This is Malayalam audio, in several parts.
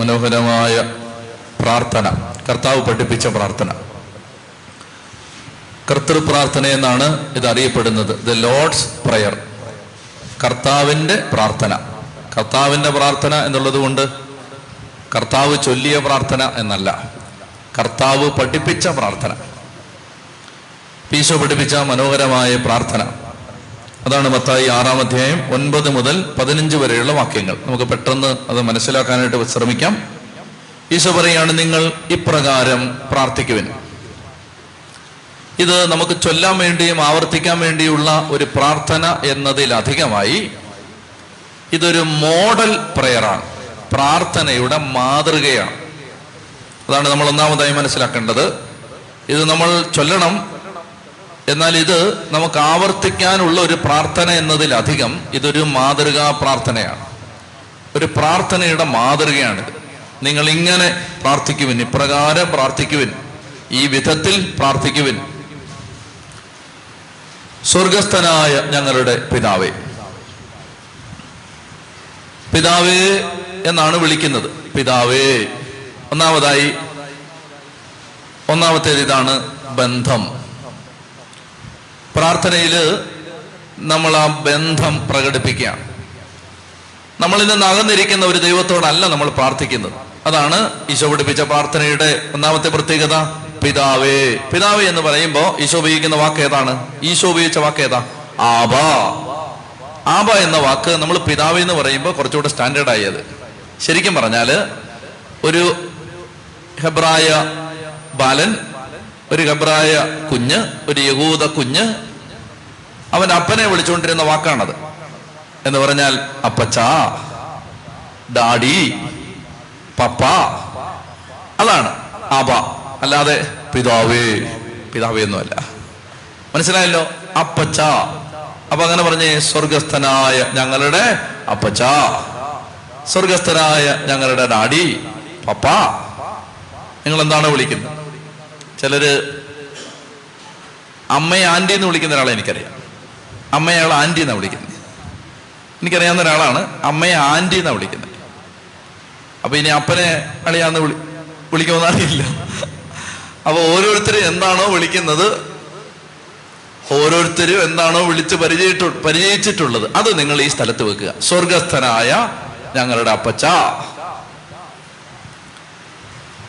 മനോഹരമായ പ്രാർത്ഥന, കർത്താവ് പഠിപ്പിച്ച പ്രാർത്ഥന, കർത്തൃപ്രാർത്ഥന എന്നാണ് ഇത് അറിയപ്പെടുന്നത്. ദ ലോർഡ്സ് പ്രയർ, കർത്താവിൻ്റെ പ്രാർത്ഥന. കർത്താവിൻ്റെ പ്രാർത്ഥന എന്നുള്ളത് കൊണ്ട് കർത്താവ് ചൊല്ലിയ പ്രാർത്ഥന എന്നല്ല, കർത്താവ് പഠിപ്പിച്ച പ്രാർത്ഥന, ഈശോ പഠിപ്പിച്ച മനോഹരമായ പ്രാർത്ഥന. അതാണ് മത്തായി 6:9 മുതൽ 15 വരെയുള്ള വാക്യങ്ങൾ. നമുക്ക് പെട്ടെന്ന് അത് മനസ്സിലാക്കാനായിട്ട് ശ്രമിക്കാം. ഈശോ പറയാണ്, നിങ്ങൾ ഇപ്രകാരം പ്രാർത്ഥിക്കുവിൻ. ഇത് നമുക്ക് ചൊല്ലാൻ വേണ്ടിയും ആവർത്തിക്കാൻ വേണ്ടിയുള്ള ഒരു പ്രാർത്ഥന എന്നതിലധികമായി ഇതൊരു മോഡൽ പ്രെയറാണ്, പ്രാർത്ഥനയുടെ മാതൃകയാണ്. അതാണ് നമ്മൾ ഒന്നാമതായി മനസ്സിലാക്കേണ്ടത്. ഇത് നമ്മൾ ചൊല്ലണം, എന്നാൽ ഇത് നമുക്ക് ആവർത്തിക്കാനുള്ള ഒരു പ്രാർത്ഥന എന്നതിലധികം ഇതൊരു മാതൃകാ പ്രാർത്ഥനയാണ്, ഒരു പ്രാർത്ഥനയുടെ മാതൃകയാണിത്. നിങ്ങൾ ഇങ്ങനെ പ്രാർത്ഥിക്കുവിൻ, ഇപ്രകാരം പ്രാർത്ഥിക്കുവിൻ, ഈ വിധത്തിൽ പ്രാർത്ഥിക്കുവിൻ. സ്വർഗസ്ഥനായ ഞങ്ങളുടെ പിതാവേ. പിതാവേ എന്നാണ് വിളിക്കുന്നത്. പിതാവേ, ഒന്നാമത്തേത് ഇതാണ് ബന്ധം. പ്രാർത്ഥനയിൽ നമ്മൾ ആ ബന്ധം പ്രകടിപ്പിക്കുകയാണ്. നമ്മളിന്ന് അകന്നിരിക്കുന്ന ഒരു ദൈവത്തോടല്ല നമ്മൾ പ്രാർത്ഥിക്കുന്നത്. അതാണ് ഈശോ പഠിപ്പിച്ച പ്രാർത്ഥനയുടെ ഒന്നാമത്തെ പ്രത്യേകത, പിതാവേ. പിതാവേ എന്ന് പറയുമ്പോൾ ഈശോ ഉപയോഗിക്കുന്ന വാക്ക് ഏതാണ്? ഈശോ ഉപയോഗിച്ച വാക്ക് ഏതാ? ആബ. ആബ എന്ന വാക്ക് നമ്മൾ പിതാവേ എന്ന് പറയുമ്പോൾ കുറച്ചുകൂടെ സ്റ്റാൻഡേർഡ് ആയത്. ശരിക്കും പറഞ്ഞാൽ ഒരു ഹെബ്രായ ബാലൻ, ഒരു ഹെബ്രായ കുഞ്ഞ്, ഒരു യഹൂദ കുഞ്ഞ് അവൻ അപ്പനെ വിളിച്ചുകൊണ്ടിരുന്ന വാക്കാണത്. എന്ന് പറഞ്ഞാൽ അപ്പച്ചാ, ഡാഡി, പപ്പ, അതാണ് ആബ, അല്ലാതെ പിതാവേ, പിതാവേ ഒന്നുമല്ല. മനസ്സിലായല്ലോ? അപ്പച്ച. അപ്പൊ അങ്ങനെ പറഞ്ഞേ, സ്വർഗസ്ഥനായ ഞങ്ങളുടെ അപ്പച്ച, സ്വർഗസ്ഥനായ ഞങ്ങളുടെ ഡാഡി, പപ്പ. നിങ്ങൾ എന്താണ് വിളിക്കുന്നത്? ചിലര് അമ്മയെ ആന്റി എന്ന് വിളിക്കുന്ന ഒരാളെ എനിക്കറിയാം. അമ്മയയാൾ ആന്റി എന്നാണ് വിളിക്കുന്നത്. എനിക്കറിയാവുന്ന ഒരാളാണ് അമ്മയെ ആന്റി എന്നാണ് വിളിക്കുന്നത്. അപ്പൊ ഇനി അപ്പനെ അളിയാന്ന് വിളിക്കുമെന്നറിയില്ല. അപ്പൊ ഓരോരുത്തരും എന്താണോ വിളിക്കുന്നത്, ഓരോരുത്തരും എന്താണോ വിളിച്ച് പരിചയിച്ചിട്ടുള്ളത് അത് നിങ്ങൾ ഈ സ്ഥലത്ത് വെക്കുക. സ്വർഗസ്ഥനായ ഞങ്ങളുടെ അപ്പച്ച.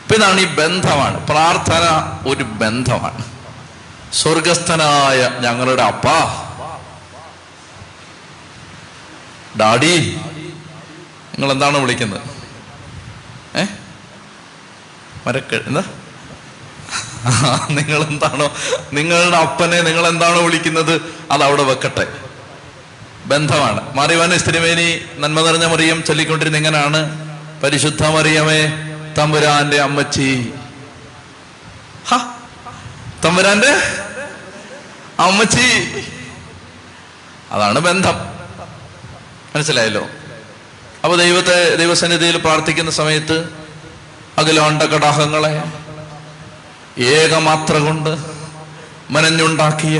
അപ്പൊ ഇതാണ് ഈ ബന്ധമാണ്. പ്രാർത്ഥന ഒരു ബന്ധമാണ്. സ്വർഗസ്ഥനായ ഞങ്ങളുടെ അപ്പ, ഡാഡി, നിങ്ങൾ എന്താണ് വിളിക്കുന്നത്? എന്താ നിങ്ങളെന്താണോ നിങ്ങളുടെ അപ്പനെ നിങ്ങൾ എന്താണോ വിളിക്കുന്നത് അത് അവിടെ വെക്കട്ടെ. ബന്ധമാണ്. മറിയവാൻ തിരുമേനി നന്മ നിറഞ്ഞ മറിയം ചൊല്ലിക്കൊണ്ടിരുന്ന എങ്ങനെയാണ്? പരിശുദ്ധ മറിയമേ തമ്പുരാന്റെ അമ്മച്ചി. തമ്പുരാന്റെ അമ്മച്ചി, അതാണ് ബന്ധം. മനസ്സിലായല്ലോ? അപ്പൊ ദൈവസന്നിധിയിൽ പ്രാർത്ഥിക്കുന്ന സമയത്ത് അകലോണ്ട കടാഹങ്ങളെ ഏകമാത്ര കൊണ്ട് മനഞ്ഞുണ്ടാക്കിയ,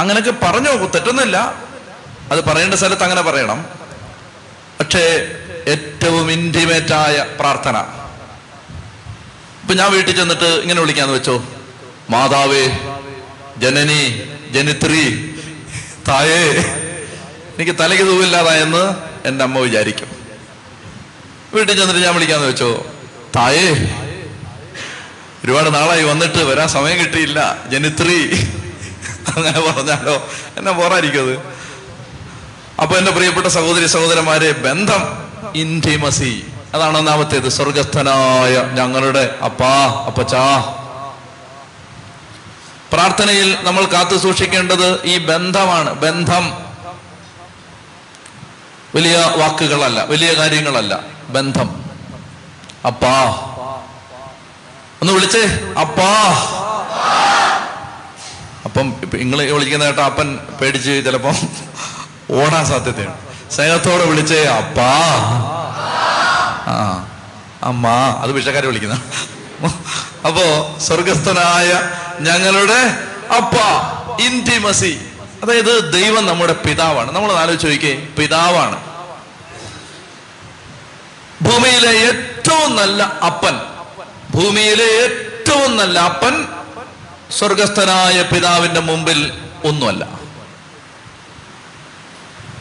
അങ്ങനെയൊക്കെ പറഞ്ഞു നോക്കും, തെറ്റൊന്നുമില്ല. അത് പറയേണ്ട സ്ഥലത്ത് അങ്ങനെ പറയണം. പക്ഷേ ഏറ്റവും ഇൻറ്റിമേറ്റായ പ്രാർത്ഥന, ഇപ്പൊ ഞാൻ വീട്ടിൽ ചെന്നിട്ട് ഇങ്ങനെ വിളിക്കാന്ന് വെച്ചോ, മാതാവേ, ജനനി, ജനിത്രി, തായേ, എനിക്ക് തലയ്ക്ക് തൂവില്ലാതായെന്ന് എൻ്റെ അമ്മ വിചാരിക്കും. വീട്ടിൽ ചെന്നിട്ട് ഞാൻ വിളിക്കാന്ന് വെച്ചോ, തായേ, ഒരുപാട് നാളായി വന്നിട്ട് വരാൻ സമയം കിട്ടിയില്ല, ജനിത്രി, അങ്ങനെ പറഞ്ഞാലോ എന്നെ പോരായിരിക്കും അത്. അപ്പൊ എൻ്റെ പ്രിയപ്പെട്ട സഹോദരി സഹോദരന്മാരെ, ബന്ധം, ഇൻറ്റിമസി, അതാണ് ഒന്നാമത്തേത്. സ്വർഗസ്ഥനായ ഞങ്ങളുടെ അപ്പാ, അപ്പച്ചാ. പ്രാർത്ഥനയിൽ നമ്മൾ കാത്തു സൂക്ഷിക്കേണ്ടത് ഈ ബന്ധമാണ്. ബന്ധം വലിയ വാക്കുകളല്ല, വലിയ കാര്യങ്ങളല്ല, ബന്ധം. അപ്പാ ഒന്ന് വിളിച്ചേ, അപ്പാ. അപ്പം നിങ്ങൾ വിളിക്കുന്ന കേട്ടോ അപ്പൻ പേടിച്ച് ചിലപ്പം ഓടാൻ സാധ്യതയുണ്ട്. സ്നേഹത്തോടെ വിളിച്ചേ, അപ്പാ, അമ്മ, അത് വിഷക്കാരെ വിളിക്കുന്ന. അപ്പോ സ്വർഗസ്ഥനായ ഞങ്ങളുടെ അപ്പാ, ഇൻറ്റിമസി, അതായത് ദൈവം നമ്മുടെ പിതാവാണ്. നമ്മൾ ആലോചിച്ച് നോക്കിയേ, പിതാവാണ്. ഭൂമിയിലെ ഏറ്റവും നല്ല അപ്പൻ, ഭൂമിയിലെ ഏറ്റവും നല്ല അപ്പൻ സ്വർഗസ്ഥനായ പിതാവിന്റെ മുമ്പിൽ ഒന്നുമല്ല.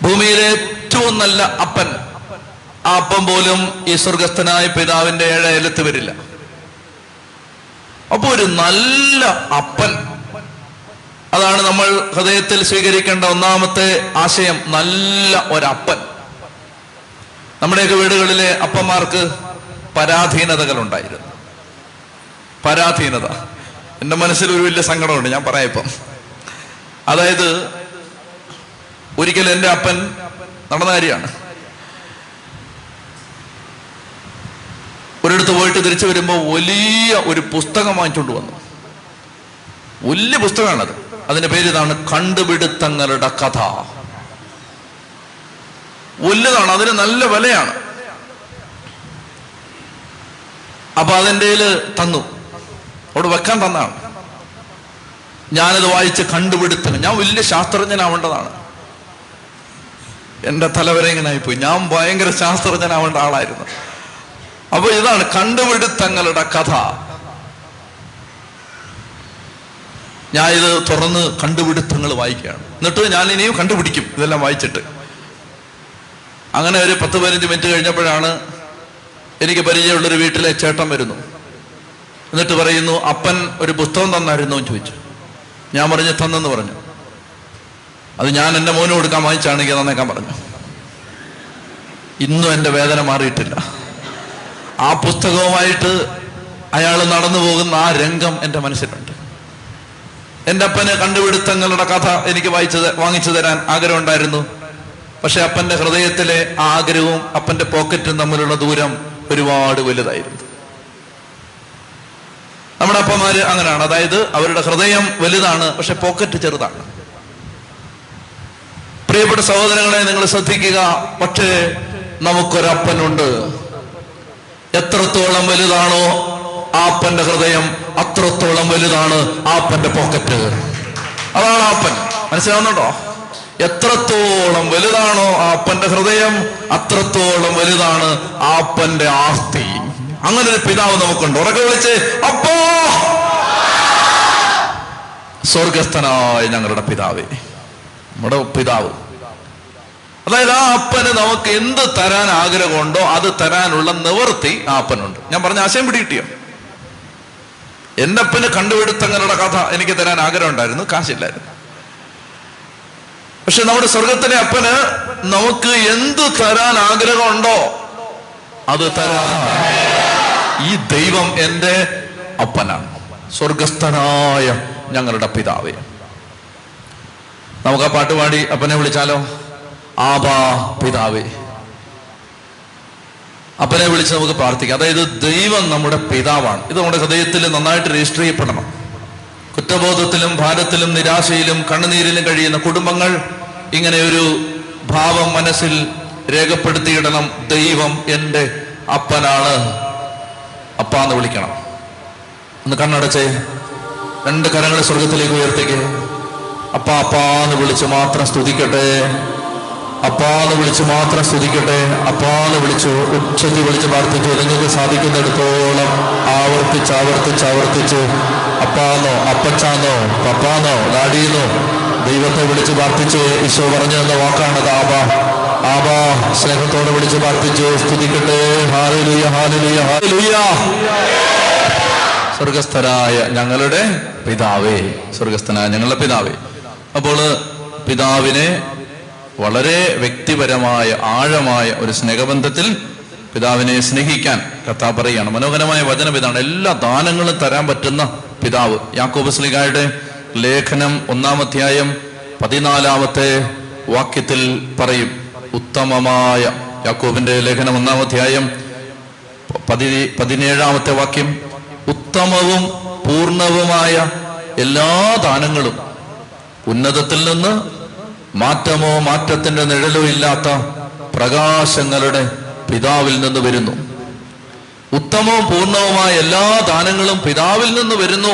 ഭൂമിയിലെ ഏറ്റവും നല്ല അപ്പൻ, ആ അപ്പം പോലും ഈ സ്വർഗസ്ഥനായ പിതാവിന്റെ ഏഴയലത്ത് വരില്ല. അപ്പൊ ഒരു നല്ല അപ്പൻ, അതാണ് നമ്മൾ ഹൃദയത്തിൽ സ്വീകരിക്കേണ്ട ഒന്നാമത്തെ ആശയം. നല്ല ഒരപ്പൻ. നമ്മുടെയൊക്കെ വീടുകളിലെ അപ്പന്മാർക്ക് പരാധീനതകൾ ഉണ്ടായിരുന്നു. പരാധീനത എൻ്റെ മനസ്സിൽ ഒരു വലിയ സങ്കടമുണ്ട്, ഞാൻ പറയാം ഇപ്പം. അതായത് ഒരിക്കലും എൻ്റെ അപ്പൻ, നടന്ന കാര്യമാണ്, ഒരിടത്ത് പോയിട്ട് തിരിച്ചു വരുമ്പോൾ വലിയ ഒരു പുസ്തകം വാങ്ങിച്ചുകൊണ്ട് വന്നു. വലിയ പുസ്തകമാണത്. അതിന്റെ പേര് ഇതാണ്, കണ്ടുപിടുത്തങ്ങളുടെ കഥ. വലുതാണ്, അതിന് നല്ല വിലയാണ്. അപ്പൊ അതിൻ്റെ തന്നു, അവിടെ വെക്കാൻ തന്നാണ്. ഞാനത് വായിച്ച് കണ്ടുപിടുത്തങ്ങൾ, ഞാൻ വലിയ ശാസ്ത്രജ്ഞനാവേണ്ടതാണ്. എൻ്റെ തലവരെങ്ങനായിപ്പോയി, ഞാൻ ഭയങ്കര ശാസ്ത്രജ്ഞനാവേണ്ട ആളായിരുന്നു. അപ്പൊ ഇതാണ് കണ്ടുപിടുത്തങ്ങളുടെ കഥ. ഞാൻ ഇത് തുറന്ന് കണ്ടുപിടുത്തങ്ങൾ വായിക്കുകയാണ്. എന്നിട്ട് ഞാൻ ഇനിയും കണ്ടുപിടിക്കും ഇതെല്ലാം വായിച്ചിട്ട്. അങ്ങനെ ഒരു 10-15 മിനിറ്റ് കഴിഞ്ഞപ്പോഴാണ് എനിക്ക് പരിചയമുള്ളൊരു വീട്ടിലെ ചേട്ടൻ വരുന്നു. എന്നിട്ട് പറയുന്നു, അപ്പൻ ഒരു പുസ്തകം തന്നായിരുന്നു എന്ന് ചോദിച്ചു. ഞാൻ പറഞ്ഞു, തന്നെന്ന് പറഞ്ഞു. അത് ഞാൻ എൻ്റെ മോന് കൊടുക്കാൻ വാങ്ങിച്ചാണെങ്കിൽ തന്നേക്കാൻ പറഞ്ഞു. ഇന്നും എൻ്റെ വേദന മാറിയിട്ടില്ല. ആ പുസ്തകവുമായിട്ട് അയാൾ നടന്നു പോകുന്ന ആ രംഗം എൻ്റെ മനസ്സിലുണ്ട്. എൻ്റെ അപ്പന് കണ്ടുപിടുത്തങ്ങളുടെ കഥ എനിക്ക് വാങ്ങിച്ചു തരാൻ ആഗ്രഹം ഉണ്ടായിരുന്നു. പക്ഷെ അപ്പൻ്റെ ഹൃദയത്തിലെ ആഗ്രഹവും അപ്പൻ്റെ പോക്കറ്റും തമ്മിലുള്ള ദൂരം ഒരുപാട് വലുതായിരുന്നു. നമ്മുടെ അപ്പന്മാര് അങ്ങനെയാണ്. അതായത് അവരുടെ ഹൃദയം വലുതാണ്, പക്ഷെ പോക്കറ്റ് ചെറുതാണ്. പ്രിയപ്പെട്ട സഹോദരങ്ങളെ, നിങ്ങൾ ശ്രദ്ധിക്കുക. പക്ഷേ നമുക്കൊരപ്പനുണ്ട്. എത്രത്തോളം വലുതാണോ ആപ്പന്റെ ഹൃദയം, അത്രത്തോളം വലുതാണ് ആപ്പന്റെ പോക്കറ്റ്. അതാണ് ആപ്പൻ. മനസ്സിലാവുന്നുണ്ടോ? എത്രത്തോളം വലുതാണോ ആപ്പന്റെ ഹൃദയം, അത്രത്തോളം വലുതാണ് ആപ്പന്റെ ആസ്തി. അങ്ങനെ ഒരു പിതാവ് നമുക്കുണ്ട്. ഉറക്കെ വിളിച്ച് അപ്പോ, സ്വർഗസ്ഥനായ ഞങ്ങളുടെ പിതാവേ, നമ്മുടെ പിതാവ്. അതായത് ആ അപ്പന് നമുക്ക് എന്ത് തരാൻ ആഗ്രഹമുണ്ടോ അത് തരാനുള്ള നിവൃത്തി ആ അപ്പനുണ്ട്. ഞാൻ പറഞ്ഞ ആശയം പിടികിട്ടിയോ? എൻ്റെ അപ്പന് കണ്ടുപിടുത്തങ്ങളുടെ കഥ എനിക്ക് തരാൻ ആഗ്രഹം ഉണ്ടായിരുന്നു, കാശില്ലായിരുന്നു. പക്ഷെ നമ്മുടെ സ്വർഗത്തിലെ അപ്പന് നമുക്ക് എന്ത് തരാൻ ആഗ്രഹമുണ്ടോ അത് തരാൻ. ഈ ദൈവം എൻ്റെ അപ്പനാണ്, സ്വർഗസ്ഥനായ ഞങ്ങളുടെ പിതാവേ. നമുക്ക് ആ പാട്ടുപാടി അപ്പനെ വിളിച്ചാലോ? ആബാ പിതാവേ. അപ്പനെ വിളിച്ച് നമുക്ക് പ്രാർത്ഥിക്കാം. അതായത് ദൈവം നമ്മുടെ പിതാവാണ്. ഇത് നമ്മുടെ ഹൃദയത്തിൽ നന്നായിട്ട് രജിസ്റ്റർ ചെയ്യപ്പെടണം. കുറ്റബോധത്തിലും ഭാരത്തിലും നിരാശയിലും കണ്ണുനീരിലും കഴിയുന്ന കുടുംബങ്ങൾ ഇങ്ങനെയൊരു ഭാവം മനസ്സിൽ രേഖപ്പെടുത്തിയിടണം. ദൈവം എൻ്റെ അപ്പനാണ്. അപ്പാന്ന് വിളിക്കണം. ഒന്ന് കണ്ണടച്ചേ, രണ്ട് കരങ്ങൾ സ്വർഗത്തിലേക്ക് ഉയർത്തിക്കേ. അപ്പാ അപ്പാന്ന് വിളിച്ച് മാത്രം സ്തുതിക്കട്ടെ. അപ്പാന്ന് വിളിച്ച് മാത്രം സ്തുതിക്കട്ടെ. അപ്പാന്ന് വിളിച്ചു, ഉച്ചത്തിൽ വിളിച്ച് പ്രാർത്ഥിച്ചു. നിങ്ങൾക്ക് സാധിക്കുന്നിടത്തോളം ആവർത്തിച്ച് അപ്പാന്നോ അപ്പച്ചാന്നോ പപ്പാന്നോ ഡാഡിന്നോ ദൈവത്തെ വിളിച്ച് പ്രാർത്ഥിച്ച് ഈശോ പറഞ്ഞു എന്ന വാക്കാണത്. ആബാ ആബാ സ്നേഹത്തോടെ വിളിച്ച് പ്രാർത്ഥിച്ചു. സ്തുതിക്കട്ടെ. ഹല്ലേലൂയ, ഹല്ലേലൂയ, ഹല്ലേലൂയ. സ്വർഗസ്ഥനായ ഞങ്ങളുടെ പിതാവേ, സ്വർഗസ്ഥനായ ഞങ്ങളുടെ പിതാവേ. അപ്പോൾ പിതാവിനെ വളരെ വ്യക്തിപരമായ ആഴമായ ഒരു സ്നേഹബന്ധത്തിൽ പിതാവിനെ സ്നേഹിക്കാൻ കർത്താവ് പറയുകയാണ്. മനോഹരമായ വചനം ഇതാണ്, എല്ലാ ദാനങ്ങളും തരാൻ പറ്റുന്ന പിതാവ്. യാക്കോബ് ശ്ലീഹായുടെ ലേഖനം 1-ാം അധ്യായം 14-മത്തെ വാക്യത്തിൽ പറയും, ഉത്തമമായ യാക്കോബിന്റെ ലേഖനം 1-ാം അധ്യായം 17-മത്തെ വാക്യം, ഉത്തമവും പൂർണവുമായ എല്ലാ ദാനങ്ങളും ഉന്നതത്തിൽ നിന്ന് മാറ്റമോ മാറ്റത്തിന്റെ നിഴലോ ഇല്ലാത്ത പ്രകാശങ്ങളുടെ പിതാവിൽ നിന്ന് വരുന്നു. ഉത്തമവും പൂർണ്ണവുമായ എല്ലാ ദാനങ്ങളും പിതാവിൽ നിന്ന് വരുന്നു.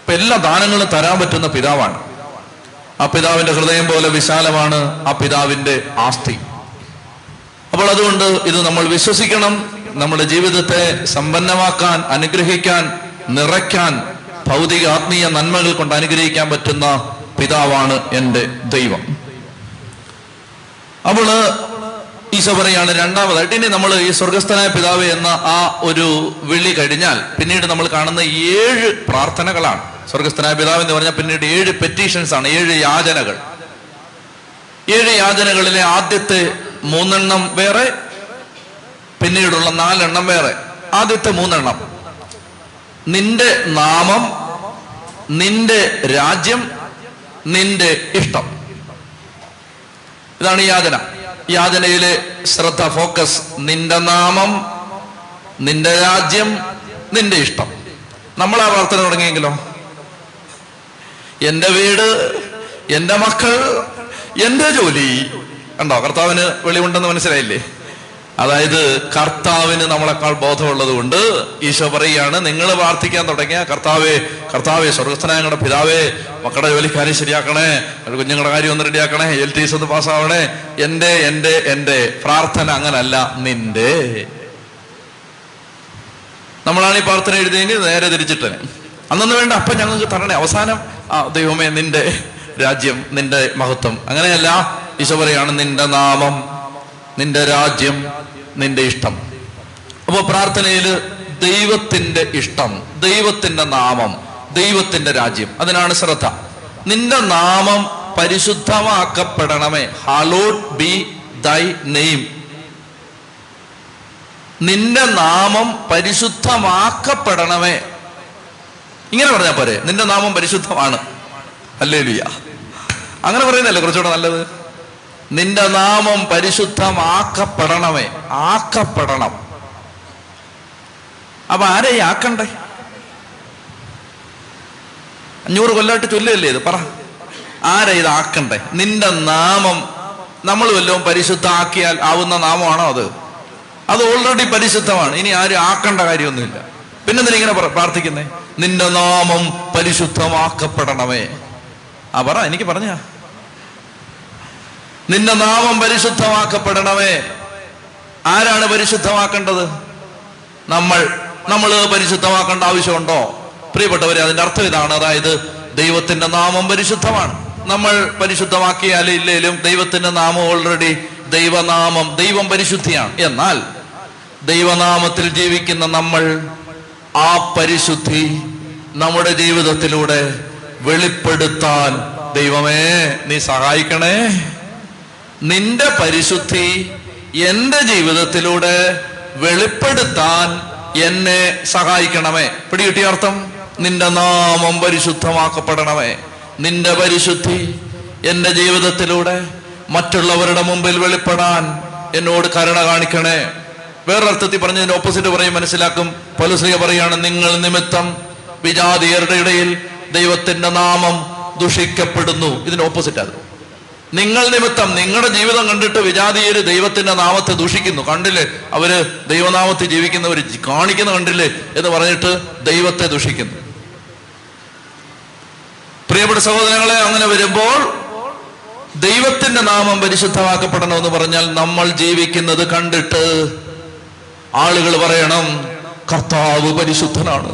ഇപ്പൊ എല്ലാ ദാനങ്ങളും തരാൻ പറ്റുന്ന പിതാവാണ്. ആ പിതാവിന്റെ ഹൃദയം പോലെ വിശാലമാണ് ആ പിതാവിന്റെ ആസ്തി. അപ്പോൾ അതുകൊണ്ട് ഇത് നമ്മൾ വിശ്വസിക്കണം. നമ്മുടെ ജീവിതത്തെ സമ്പന്നമാക്കാൻ, അനുഗ്രഹിക്കാൻ, നിറയ്ക്കാൻ, ഭൗതിക ആത്മീയ നന്മകൾ കൊണ്ട് അനുഗ്രഹിക്കാൻ പറ്റുന്ന പിതാവാണ് എൻ്റെ ദൈവം. അവള് ഈശോ പറയാണ് രണ്ടാമതായിട്ട് ഇനി നമ്മൾ ഈ സ്വർഗസ്ഥനായ പിതാവ് എന്ന ആ ഒരു വിളി കഴിഞ്ഞാൽ പിന്നീട് നമ്മൾ കാണുന്ന 7 പ്രാർത്ഥനകളാണ്. സ്വർഗസ്ഥനായ പിതാവ് എന്ന് പറഞ്ഞാൽ പിന്നീട് 7 പെറ്റീഷൻസ് ആണ്, 7 യാചനകൾ. 7 യാചനകളിലെ ആദ്യത്തെ 3 എണ്ണം വേറെ, പിന്നീടുള്ള 4 എണ്ണം വേറെ. ആദ്യത്തെ 3 എണ്ണം നിന്റെ നാമം, നിന്റെ രാജ്യം, നിന്റെ ഇഷ്ടം. ഇതാണ് യാതന. യാതനയിലെ ശ്രദ്ധ, ഫോക്കസ് നിന്റെ നാമം, നിന്റെ രാജ്യം, നിന്റെ ഇഷ്ടം. നമ്മൾ ആ പ്രാർത്ഥന തുടങ്ങിയെങ്കിലോ എൻ്റെ വീട്, എൻ്റെ മക്കൾ, എൻ്റെ ജോലി. കണ്ടോ, കർത്താവിന് വെളിവുണ്ടെന്ന് മനസ്സിലായില്ലേ? അതായത് കർത്താവിന് നമ്മളെക്കാൾ ബോധമുള്ളത് കൊണ്ട് ഈശോ പറയുകയാണ്, നിങ്ങൾ പ്രാർത്ഥിക്കാൻ തുടങ്ങിയ കർത്താവേ, കർത്താവേ, സ്വർഗസ്ഥനായ പിതാവേ, മക്കളുടെ ജോലിക്കാരി ശരിയാക്കണേ, കുഞ്ഞുങ്ങളുടെ കാര്യം ഒന്ന് റെഡിയാക്കണേ, LTS ഒന്ന് പാസ്സാവണേ. എൻ്റെ എൻ്റെ എൻ്റെ പ്രാർത്ഥന അങ്ങനല്ല, നിന്റെ. നമ്മളാണ് ഈ പ്രാർത്ഥന എഴുതിയെങ്കിൽ നേരെ തിരിച്ചിട്ടേ അന്നൊന്നും വേണ്ട, അപ്പം ഞങ്ങൾക്ക് തരണേ. അവസാനം ആ ദൈവമേ നിന്റെ രാജ്യം, നിന്റെ മഹത്വം. അങ്ങനെയല്ല, ഈശോ പറയുകയാണ് നിന്റെ നാമം, നിന്റെ രാജ്യം, നിന്റെ ഇഷ്ടം. അപ്പൊ പ്രാർത്ഥനയിൽ ദൈവത്തിന്റെ ഇഷ്ടം, ദൈവത്തിന്റെ നാമം, ദൈവത്തിന്റെ രാജ്യം, അതിനാണ് ശ്രദ്ധ. നിന്റെ നാമം പരിശുദ്ധമാക്കപ്പെടണമേ, ഹലോഡ് ബി ദൈ നെയിം. നിന്റെ നാമം പരിശുദ്ധമാക്കപ്പെടണമേ, ഇങ്ങനെ പറഞ്ഞാൽ പോരെ, നിന്റെ നാമം പരിശുദ്ധമാണ്. ഹല്ലേലൂയ. അങ്ങനെ പറയുന്നല്ലേ കുറച്ചുകൂടെ നല്ലത്? നിന്റെ നാമം പരിശുദ്ധമാക്കപ്പെടണമേ. ആക്കപ്പെടണം. അപ്പൊ ആരെ ആക്കണ്ടേ? 500 കൊല്ലമായിട്ട് ചൊല്ലല്ലേ ഇത്? പറ, ആരെ ഇത് ആക്കണ്ടേ? നിന്റെ നാമം. നമ്മൾ വല്ലതും പരിശുദ്ധ ആക്കിയാൽ ആവുന്ന നാമമാണോ അത്? അത് ഓൾറെഡി പരിശുദ്ധമാണ്, ഇനി ആരും ആക്കേണ്ട കാര്യമൊന്നുമില്ല. പിന്നെ ഇങ്ങനെ പ്രാർത്ഥിക്കുന്നേ, നിന്റെ നാമം പരിശുദ്ധമാക്കപ്പെടണമേ. ആ പറ, എനിക്ക് പറഞ്ഞ നിന്റെ നാമം പരിശുദ്ധമാക്കപ്പെടണമേ. ആരാണ് പരിശുദ്ധമാക്കേണ്ടത്? നമ്മൾ പരിശുദ്ധമാക്കേണ്ട ആവശ്യമുണ്ടോ? പ്രിയപ്പെട്ടവരെ, അതിന്റെ അർത്ഥം ഇതാണ്. അതായത് ദൈവത്തിന്റെ നാമം പരിശുദ്ധമാണ്. നമ്മൾ പരിശുദ്ധമാക്കിയാലും ഇല്ലേലും ദൈവത്തിന്റെ നാമം ഓൾറെഡി ദൈവനാമം, ദൈവം പരിശുദ്ധിയാണ്. എന്നാൽ ദൈവനാമത്തിൽ ജീവിക്കുന്ന നമ്മൾ ആ പരിശുദ്ധി നമ്മുടെ ജീവിതത്തിലൂടെ വെളിപ്പെടുത്താൻ ദൈവമേ നീ സഹായിക്കണേ, നിന്റെ പരിശുദ്ധി എൻ്റെ ജീവിതത്തിലൂടെ വെളിപ്പെടുത്താൻ എന്നെ സഹായിക്കണമേ. പിടികിട്ടിയ അർത്ഥം, നിന്റെ നാമം പരിശുദ്ധമാക്കപ്പെടണമേ. നിന്റെ പരിശുദ്ധി എൻ്റെ ജീവിതത്തിലൂടെ മറ്റുള്ളവരുടെ മുമ്പിൽ വെളിപ്പെടാൻ എന്നോട് കരുണ കാണിക്കണേ. വേറൊരർത്ഥത്തിൽ പറഞ്ഞതിന്റെ ഓപ്പോസിറ്റ് പറയും, മനസ്സിലാക്കും. പൗലോസ് പറയുകയാണ്, നിങ്ങൾ നിമിത്തം വിജാതീയരുടെ ഇടയിൽ ദൈവത്തിന്റെ നാമം ദുഷിക്കപ്പെടുന്നു. ഇതിന്റെ ഓപ്പോസിറ്റ് അത്. നിങ്ങൾ നിമിത്തം നിങ്ങളുടെ ജീവിതം കണ്ടിട്ട് വിജാതീയര് ദൈവത്തിന്റെ നാമത്തെ ദൂഷിക്കുന്നു. കണ്ടില്ലേ അവര് ദൈവനാമത്തിൽ ജീവിക്കുന്നവർ കാണിക്കുന്ന കണ്ടില്ലേ എന്ന് പറഞ്ഞിട്ട് ദൈവത്തെ ദൂഷിക്കുന്നു. പ്രിയപ്പെട്ട സഹോദരങ്ങളെ, അങ്ങനെ വരുമ്പോൾ ദൈവത്തിന്റെ നാമം പരിശുദ്ധമാക്കപ്പെടണമെന്ന് പറഞ്ഞാൽ നമ്മൾ ജീവിക്കുന്നത് കണ്ടിട്ട് ആളുകൾ പറയണം കർത്താവ് പരിശുദ്ധനാണ്.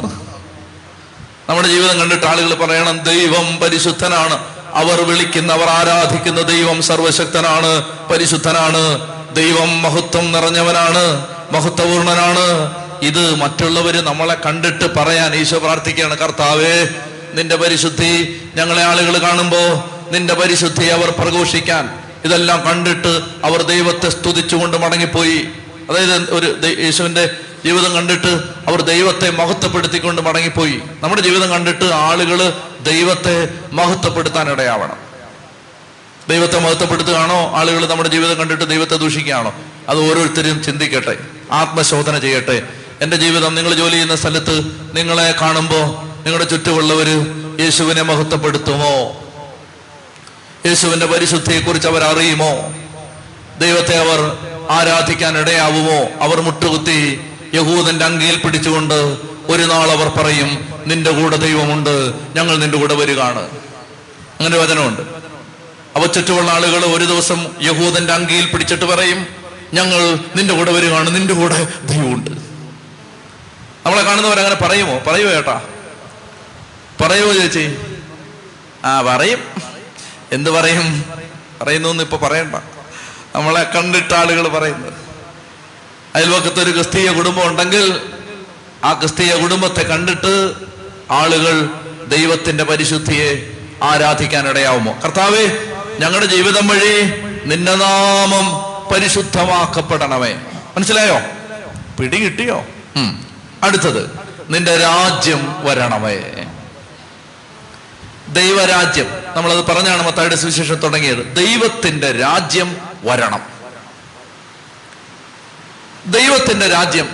നമ്മുടെ ജീവിതം കണ്ടിട്ട് ആളുകൾ പറയണം ദൈവം പരിശുദ്ധനാണ്. അവർ വിളിക്കുന്നവർ ആരാധിക്കുന്ന ദൈവം സർവശക്തനാണ്, പരിശുദ്ധനാണ്, ദൈവം മഹത്വം നിറഞ്ഞവനാണ്, മഹത്വപൂർണനാണ്. ഇത് മറ്റുള്ളവര് നമ്മളെ കണ്ടിട്ട് പറയാൻ ഈശോ പ്രാർത്ഥിക്കുകയാണ്, കർത്താവേ നിന്റെ പരിശുദ്ധി ഞങ്ങളെ ആളുകൾ കാണുമ്പോ നിന്റെ പരിശുദ്ധി അവർ പ്രഘോഷിക്കാൻ. ഇതെല്ലാം കണ്ടിട്ട് അവർ ദൈവത്തെ സ്തുതിച്ചുകൊണ്ട് മടങ്ങിപ്പോയി. അതായത് ഒരു യേശുവിന്റെ ജീവിതം കണ്ടിട്ട് അവർ ദൈവത്തെ മഹത്വപ്പെടുത്തിക്കൊണ്ട് മടങ്ങിപ്പോയി. നമ്മുടെ ജീവിതം കണ്ടിട്ട് ആളുകൾ ദൈവത്തെ മഹത്വപ്പെടുത്താൻ ഇടയാവണം. ദൈവത്തെ മഹത്വപ്പെടുത്തുകയാണോ ആളുകൾ നമ്മുടെ ജീവിതം കണ്ടിട്ട് ദൈവത്തെ ദൂഷിക്കുകയാണോ? അത് ഓരോരുത്തരും ചിന്തിക്കട്ടെ, ആത്മശോധന ചെയ്യട്ടെ. എൻ്റെ ജീവിതം, നിങ്ങൾ ജോലി ചെയ്യുന്ന സ്ഥലത്ത് നിങ്ങളെ കാണുമ്പോൾ നിങ്ങളുടെ ചുറ്റുമുള്ളവർ യേശുവിനെ മഹത്വപ്പെടുത്തുമോ? യേശുവിൻ്റെ പരിശുദ്ധിയെക്കുറിച്ച് അവർ അറിയുമോ? ദൈവത്തെ അവർ ആരാധിക്കാൻ ഇടയാവുമോ? അവർ മുട്ടുകുത്തി യഹൂദന്റെ അങ്കിയിൽ പിടിച്ചുകൊണ്ട് ഒരു നാൾ അവർ പറയും, നിന്റെ കൂടെ ദൈവമുണ്ട്, ഞങ്ങൾ നിന്റെ കൂടെ വരികയാണ്. അങ്ങനെ വചനമുണ്ട്. അവ ചുറ്റുമുള്ള ആളുകൾ ഒരു ദിവസം യഹൂദന്റെ അങ്കിയിൽ പിടിച്ചിട്ട് പറയും, ഞങ്ങൾ നിന്റെ കൂടെ വരികയാണ്, നിന്റെ കൂടെ ദൈവമുണ്ട്. നമ്മളെ കാണുന്നവരങ്ങനെ പറയുമോ? പറയുമോ ചേട്ടാ? പറയുമോ ചേച്ചി? ആ പറയും. എന്ത് പറയും? പറയുന്നൊന്നും ഇപ്പൊ പറയണ്ട. നമ്മളെ കണ്ടിട്ട് ആളുകൾ പറയുന്നത്, അയൽവക്കത്തൊരു ക്രിസ്തീയ കുടുംബം ഉണ്ടെങ്കിൽ ആ ക്രിസ്തീയ കുടുംബത്തെ കണ്ടിട്ട് ആളുകൾ ദൈവത്തിന്റെ പരിശുദ്ധിയെ ആരാധിക്കാൻ ഇടയാവുമോ? കർത്താവേ, ഞങ്ങളുടെ ജീവിതം വഴി നിന്റെ നാമം പരിശുദ്ധമാക്കപ്പെടണമേ. മനസ്സിലായോ? പിടികിട്ടിയോ? അടുത്തത്, നിന്റെ രാജ്യം വരണമേ, ദൈവരാജ്യം. നമ്മളത് പറഞ്ഞാണ് മത്തായിയുടെ സുവിശേഷം തുടങ്ങിയത്. ദൈവത്തിന്റെ രാജ്യം വരണം. ദൈവത്തിന്റെ രാജ്യം,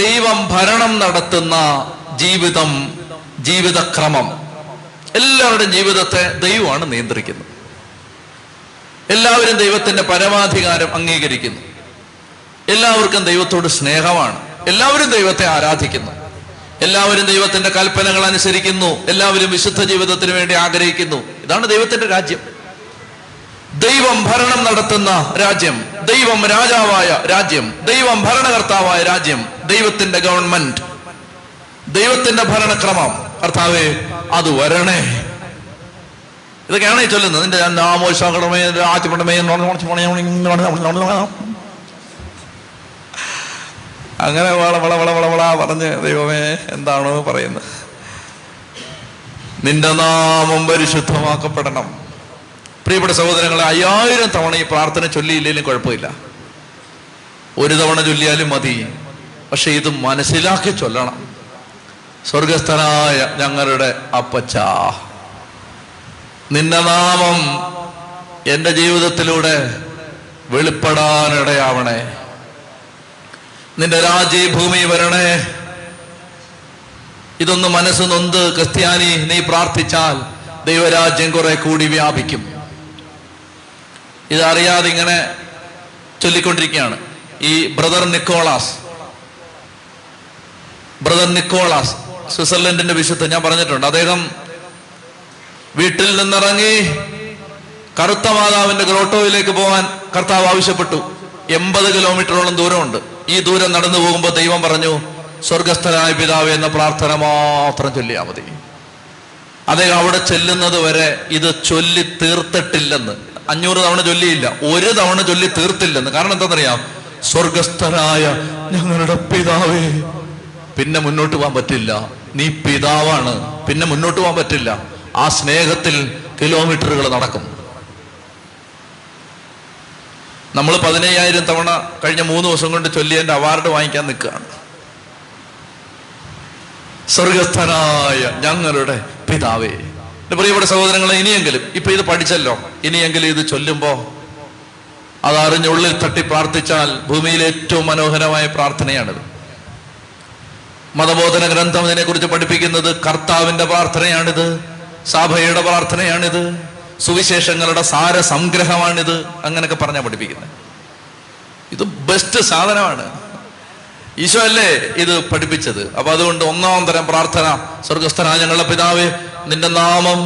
ദൈവം ഭരണം നടത്തുന്ന ജീവിതം, ജീവിതക്രമം. എല്ലാവരുടെയും ജീവിതത്തെ ദൈവമാണ് നിയന്ത്രിക്കുന്നത്. എല്ലാവരും ദൈവത്തിന്റെ പരമാധികാരം അംഗീകരിക്കുന്നു. എല്ലാവർക്കും ദൈവത്തോട് സ്നേഹമാണ്. എല്ലാവരും ദൈവത്തെ ആരാധിക്കുന്നു. എല്ലാവരും ദൈവത്തിന്റെ കൽപ്പനകൾ അനുസരിക്കുന്നു. എല്ലാവരും വിശുദ്ധ ജീവിതത്തിന് വേണ്ടി ആഗ്രഹിക്കുന്നു. ഇതാണ് ദൈവത്തിന്റെ രാജ്യം. ദൈവം ഭരണം നടത്തുന്ന രാജ്യം, ദൈവം രാജാവായ രാജ്യം, ദൈവം ഭരണകർത്താവായ രാജ്യം, ദൈവത്തിന്റെ ഗവൺമെന്റ്, ദൈവത്തിന്റെ ഭരണക്രമം. കർത്താവേ, അത് വരണേ. ഇതൊക്കെയാണ് ഈ ചൊല്ലുന്നത്. നിന്റെ നാമോശാകടമേ ആദ്യപ്പെട്ടമേ. അങ്ങനെ വള വള വള വള വള പറഞ്ഞ് ദൈവമേ എന്താണോ പറയുന്നത്. നിന്റെ നാമം പരിശുദ്ധമാക്കപ്പെടണം. പ്രിയപ്പെട്ട സഹോദരങ്ങളെ, 5000 തവണ ഈ പ്രാർത്ഥന ചൊല്ലിയില്ലെങ്കിലും കുഴപ്പമില്ല. ഒരു തവണ ചൊല്ലിയാലും മതി. പക്ഷെ ഇത് മനസ്സിലാക്കി ചൊല്ലണം. സ്വർഗസ്ഥനായ ഞങ്ങളുടെ അപ്പച്ച, നിന്റെ നാമം എൻ്റെ ജീവിതത്തിലൂടെ വെളിപ്പെടാനിടയാവണേ. നിന്റെ രാജ്യം ഭൂമി വരണേ. ഇതൊന്ന് മനസ്സ് നൊന്ത് ക്രിസ്ത്യാനി നീ പ്രാർത്ഥിച്ചാൽ ദൈവരാജ്യം കുറെ കൂടി വ്യാപിക്കും. ഇതറിയാതെ ഇങ്ങനെ ചൊല്ലിക്കൊണ്ടിരിക്കുകയാണ് ഈ ബ്രദർ നിക്കോളാസ് സ്വിറ്റ്സർലൻഡിന്റെ വിശുദ്ധ. ഞാൻ പറഞ്ഞിട്ടുണ്ട്, അദ്ദേഹം വീട്ടിൽ നിന്നിറങ്ങി കറുത്ത മാതാവിന്റെ ഗ്രോട്ടോയിലേക്ക് പോകാൻ കർത്താവ് ആവശ്യപ്പെട്ടു. 80 കിലോമീറ്ററോളം ദൂരമുണ്ട്. ഈ ദൂരം നടന്നു പോകുമ്പോൾ ദൈവം പറഞ്ഞു, സ്വർഗസ്ഥനായ പിതാവേ എന്ന പ്രാർത്ഥന മാത്രം ചൊല്ലിയാൽ മതി. അദ്ദേഹം അവിടെ ചെല്ലുന്നത് വരെ ഇത് ചൊല്ലി തീർത്തിട്ടില്ലെന്ന്. 500 തവണ ചൊല്ലിയില്ല, ഒരു തവണ ചൊല്ലി തീർത്തില്ലെന്ന്. കാരണം എന്താണെന്നറിയാം? സ്വർഗസ്ഥനായ ഞങ്ങളുടെ പിതാവേ. പിന്നെ മുന്നോട്ട് പോകാൻ പറ്റില്ല. നീ പിതാവാണ്. പിന്നെ മുന്നോട്ട് പോകാൻ പറ്റില്ല. ആ സ്നേഹത്തിൽ കിലോമീറ്ററുകൾ നടക്കും. നമ്മൾ 15000 തവണ കഴിഞ്ഞ 3 ദിവസം കൊണ്ട് ചൊല്ലിയതിന്റെ അവാർഡ് വാങ്ങിക്കാൻ നിൽക്കുകയാണ്. സ്വർഗസ്ഥനായ ഞങ്ങളുടെ പിതാവേ. പ്രിയപ്പെട്ട സഹോദരങ്ങളെ, ഇനിയെങ്കിലും ഇപ്പൊ ഇത് പഠിച്ചല്ലോ, ഇനിയെങ്കിലും ഇത് ചൊല്ലുമ്പോ അതറിഞ്ഞുള്ളിൽ തട്ടി പ്രാർത്ഥിച്ചാൽ ഭൂമിയിലെ ഏറ്റവും മനോഹരമായ പ്രാർത്ഥനയാണിത്. മതബോധന ഗ്രന്ഥം ഇതിനെക്കുറിച്ച് പഠിപ്പിക്കുന്നത്. കർത്താവിന്റെ പ്രാർത്ഥനയാണിത്, സഭയുടെ പ്രാർത്ഥനയാണിത്, സുവിശേഷങ്ങളുടെ സാര സംഗ്രഹമാണിത്. അങ്ങനെയൊക്കെ പറഞ്ഞാൽ പഠിപ്പിക്കുന്നത്. ഇത് ബെസ്റ്റ് സാധനമാണ്. ഈശോ അല്ലേ ഇത് പഠിപ്പിച്ചത്. അപ്പൊ അതുകൊണ്ട് 1-ാം തരം പ്രാർത്ഥന, സ്വർഗസ്ഥനായ ഞങ്ങളുടെ പിതാവേ, നിന്റെ നാമം,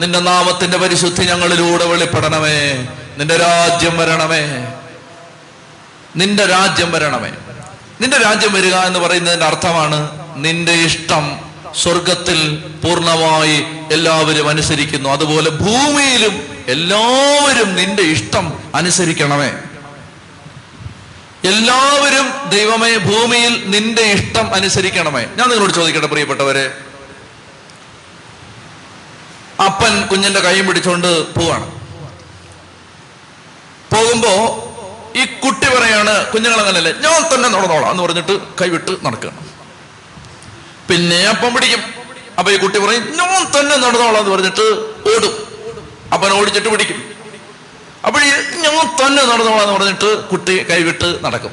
നിന്റെ നാമത്തിന്റെ പരിശുദ്ധി ഞങ്ങളിലൂടെ വെളിപ്പെടണമേ. നിന്റെ രാജ്യം വരണമേ, നിന്റെ രാജ്യം വരണമേ. നിന്റെ രാജ്യം വരിക എന്ന് പറയുന്നതിന്റെ അർത്ഥമാണ് നിന്റെ ഇഷ്ടം സ്വർഗത്തിൽ പൂർണ്ണമായി എല്ലാവരും അനുസരിക്കുന്നു, അതുപോലെ ഭൂമിയിലും എല്ലാവരും നിന്റെ ഇഷ്ടം അനുസരിക്കണമേ. എല്ലാവരും ദൈവമേ ഭൂമിയിൽ നിന്റെ ഇഷ്ടം അനുസരിക്കണമേ. ഞാൻ നിങ്ങളോട് ചോദിക്കട്ടെ പ്രിയപ്പെട്ടവരെ, അപ്പൻ കുഞ്ഞിന്റെ കൈ പിടിച്ചോണ്ട് പോവാണ്. പോകുമ്പോ ഈ കുട്ടി പറയാണ്, കുഞ്ഞുങ്ങളങ്ങനല്ലേ, ഞാൻ തന്നെ നടന്നോളാം എന്ന് പറഞ്ഞിട്ട് കൈവിട്ട് നടക്കുകയാണ്. പിന്നെ അപ്പം പിടിക്കും. അപ്പൊ ഈ കുട്ടി പറയും, ഞാൻ തന്നെ നടന്നോളാം എന്ന് പറഞ്ഞിട്ട് ഓടും. അപ്പൻ ഓടിച്ചിട്ട് പിടിക്കും. അപ്പോഴേ ഞാൻ തന്നെ നടന്നോളാം എന്ന് പറഞ്ഞിട്ട് കുട്ടി കൈവിട്ട് നടക്കും.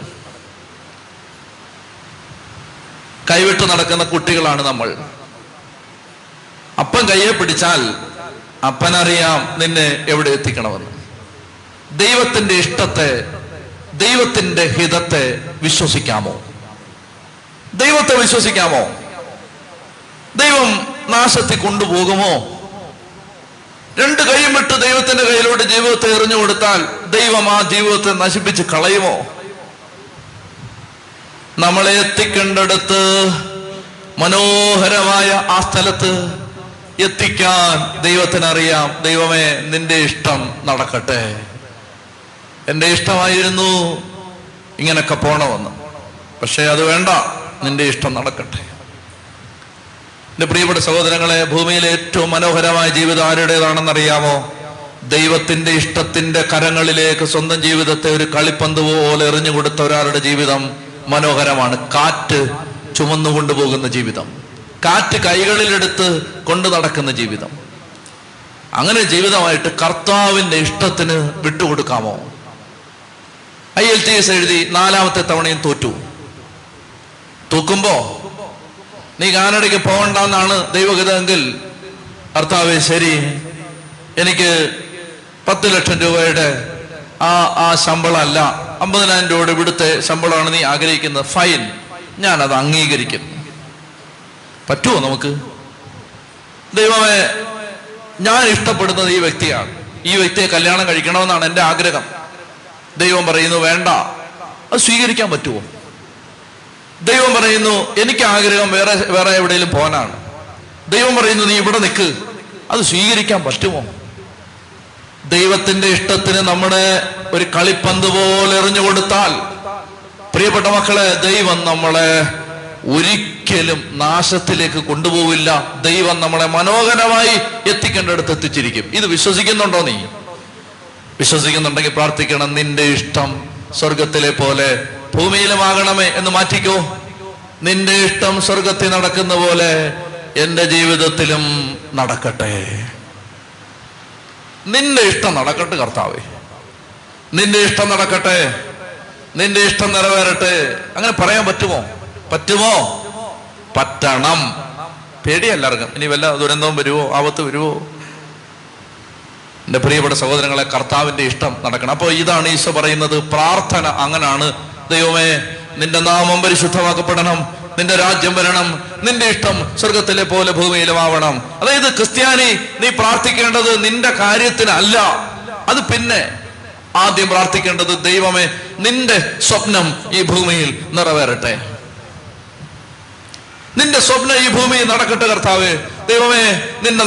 കൈവിട്ട് നടക്കുന്ന കുട്ടികളാണ് നമ്മൾ. അപ്പൻ കയ്യെ പിടിച്ചാൽ അപ്പനറിയാം നിന്നെ എവിടെ എത്തിക്കണമെന്ന്. ദൈവത്തിന്റെ ഇഷ്ടത്തെ, ദൈവത്തിന്റെ ഹിതത്തെ വിശ്വസിക്കാമോ? ദൈവത്തെ വിശ്വസിക്കാമോ? ദൈവം നാശത്തിൽ കൊണ്ടുപോകുമോ? 2 കൈയും വിട്ട് ദൈവത്തിന്റെ കയ്യിലോട്ട് ജീവിതത്തെ എറിഞ്ഞു കൊടുത്താൽ ദൈവം ആ ജീവിതത്തെ നശിപ്പിച്ച് കളയുമോ? നമ്മളെ എത്തിക്കേണ്ടടുത്ത്, മനോഹരമായ ആ സ്ഥലത്ത് എത്തിക്കാൻ ദൈവത്തിനറിയാം. ദൈവമേ, നിന്റെ ഇഷ്ടം നടക്കട്ടെ, എൻ്റെ ഇഷ്ടമായിരുന്നു ഇങ്ങനൊക്കെ പോണമെന്ന്, പക്ഷെ അത് വേണ്ട, നിന്റെ ഇഷ്ടം നടക്കട്ടെ. എൻ്റെ പ്രിയപ്പെട്ട സഹോദരങ്ങളെ, ഭൂമിയിലെ ഏറ്റവും മനോഹരമായ ജീവിതം ആരുടേതാണെന്നറിയാമോ? ദൈവത്തിന്റെ ഇഷ്ടത്തിന്റെ കരങ്ങളിലേക്ക് സ്വന്തം ജീവിതത്തെ ഒരു കളിപ്പന്ത് പോലെ എറിഞ്ഞു കൊടുത്ത ഒരാളുടെ ജീവിതം മനോഹരമാണ്. കാറ്റ് ചുമന്നുകൊണ്ടുപോകുന്ന ജീവിതം, കാറ്റ് കൈകളിലെടുത്ത് കൊണ്ടു നടക്കുന്ന ജീവിതം, അങ്ങനെ ജീവിതമായിട്ട് കർത്താവിന്റെ ഇഷ്ടത്തിന് വിട്ടുകൊടുക്കാമോ? IELTS എഴുതി 4ാമത്തെ തവണയും തോറ്റു. തോക്കുമ്പോ നീ കാനഡയ്ക്ക് പോകണ്ടെന്നാണ് ദൈവഗതമെങ്കിൽ, കർത്താവേ ശരി, എനിക്ക് 10 ലക്ഷം രൂപയുടെ ആ ശമ്പളമല്ല, 50,000 രൂപയുടെ ഇവിടുത്തെ ശമ്പളമാണ് നീ ആഗ്രഹിക്കുന്നത്, ഫൈൻ, ഞാനത് അംഗീകരിക്കും. പറ്റുമോ നമുക്ക്? ദൈവമേ, ഞാൻ ഇഷ്ടപ്പെടുന്നത് ഈ വ്യക്തിയാണ്, ഈ വ്യക്തിയെ കല്യാണം കഴിക്കണമെന്നാണ് എൻ്റെ ആഗ്രഹം. ദൈവം പറയുന്നു വേണ്ട. അത് സ്വീകരിക്കാൻ പറ്റുമോ? ദൈവം പറയുന്നു എനിക്ക് ആഗ്രഹം വേറെ എവിടെയെങ്കിലും പോകാനാണ്. ദൈവം പറയുന്നു നീ ഇവിടെ നിൽക്ക്. അത് സ്വീകരിക്കാൻ പറ്റുമോ? ദൈവത്തിന്റെ ഇഷ്ടത്തിന് നമ്മുടെ ഒരു കളിപ്പന്ത് പോലെ എറിഞ്ഞു കൊടുത്താൽ പ്രിയപ്പെട്ട മക്കളെ, ദൈവം നമ്മളെ ഒരിക്കലും നാശത്തിലേക്ക് കൊണ്ടുപോവില്ല. ദൈവം നമ്മളെ മനോഹരമായി എത്തിക്കേണ്ടടുത്ത് എത്തിച്ചിരിക്കും. ഇത് വിശ്വസിക്കുന്നുണ്ടോ? നീ വിശ്വസിക്കുന്നുണ്ടെങ്കിൽ പ്രാർത്ഥിക്കണം, നിന്റെ ഇഷ്ടം സ്വർഗത്തിലെ പോലെ ഭൂമിയിലുമാകണമേ എന്ന് മാറ്റിക്കോ. നിന്റെ ഇഷ്ടം സ്വർഗത്തിൽ നടക്കുന്ന പോലെ എന്റെ ജീവിതത്തിലും നടക്കട്ടെ. നിന്റെ ഇഷ്ടം നടക്കട്ടെ കർത്താവേ, നിന്റെ ഇഷ്ടം നടക്കട്ടെ, നിന്റെ ഇഷ്ടം നിറവേറട്ടെ. അങ്ങനെ പറയാൻ പറ്റുമോ? പറ്റുമോ? പറ്റണം. പേടിയല്ലാർക്കും. ഇനി വല്ല ദുരന്തവും വരുമോ, ആപത്ത് വരുമോ? എൻ്റെ പ്രിയപ്പെട്ട സഹോദരങ്ങളെ, കർത്താവിൻ്റെ ഇഷ്ടം നടക്കണം. അപ്പോൾ ഇതാണ് ഈശോ പറയുന്നത്, പ്രാർത്ഥന അങ്ങനാണ്. ദൈവമേ, നിന്റെ നാമം പരിശുദ്ധമാക്കപ്പെടണം, നിന്റെ രാജ്യം വരണം, നിന്റെ ഇഷ്ടം സ്വർഗത്തിലെ പോലെ ഭൂമിയിലും ആവണം. അതായത് ക്രിസ്ത്യാനി, നീ പ്രാർത്ഥിക്കേണ്ടത് നിന്റെ കാര്യത്തിനല്ല. അത് പിന്നെ ആദ്യം പ്രാർത്ഥിക്കേണ്ടത്, ദൈവമേ, നിന്റെ സ്വപ്നം ഈ ഭൂമിയിൽ നിറവേറട്ടെ, നിന്റെ സ്വപ്നം ഈ ഭൂമിയിൽ നടക്കട്ടെ കർത്താവേ. ദൈവമേ, നിന്റെ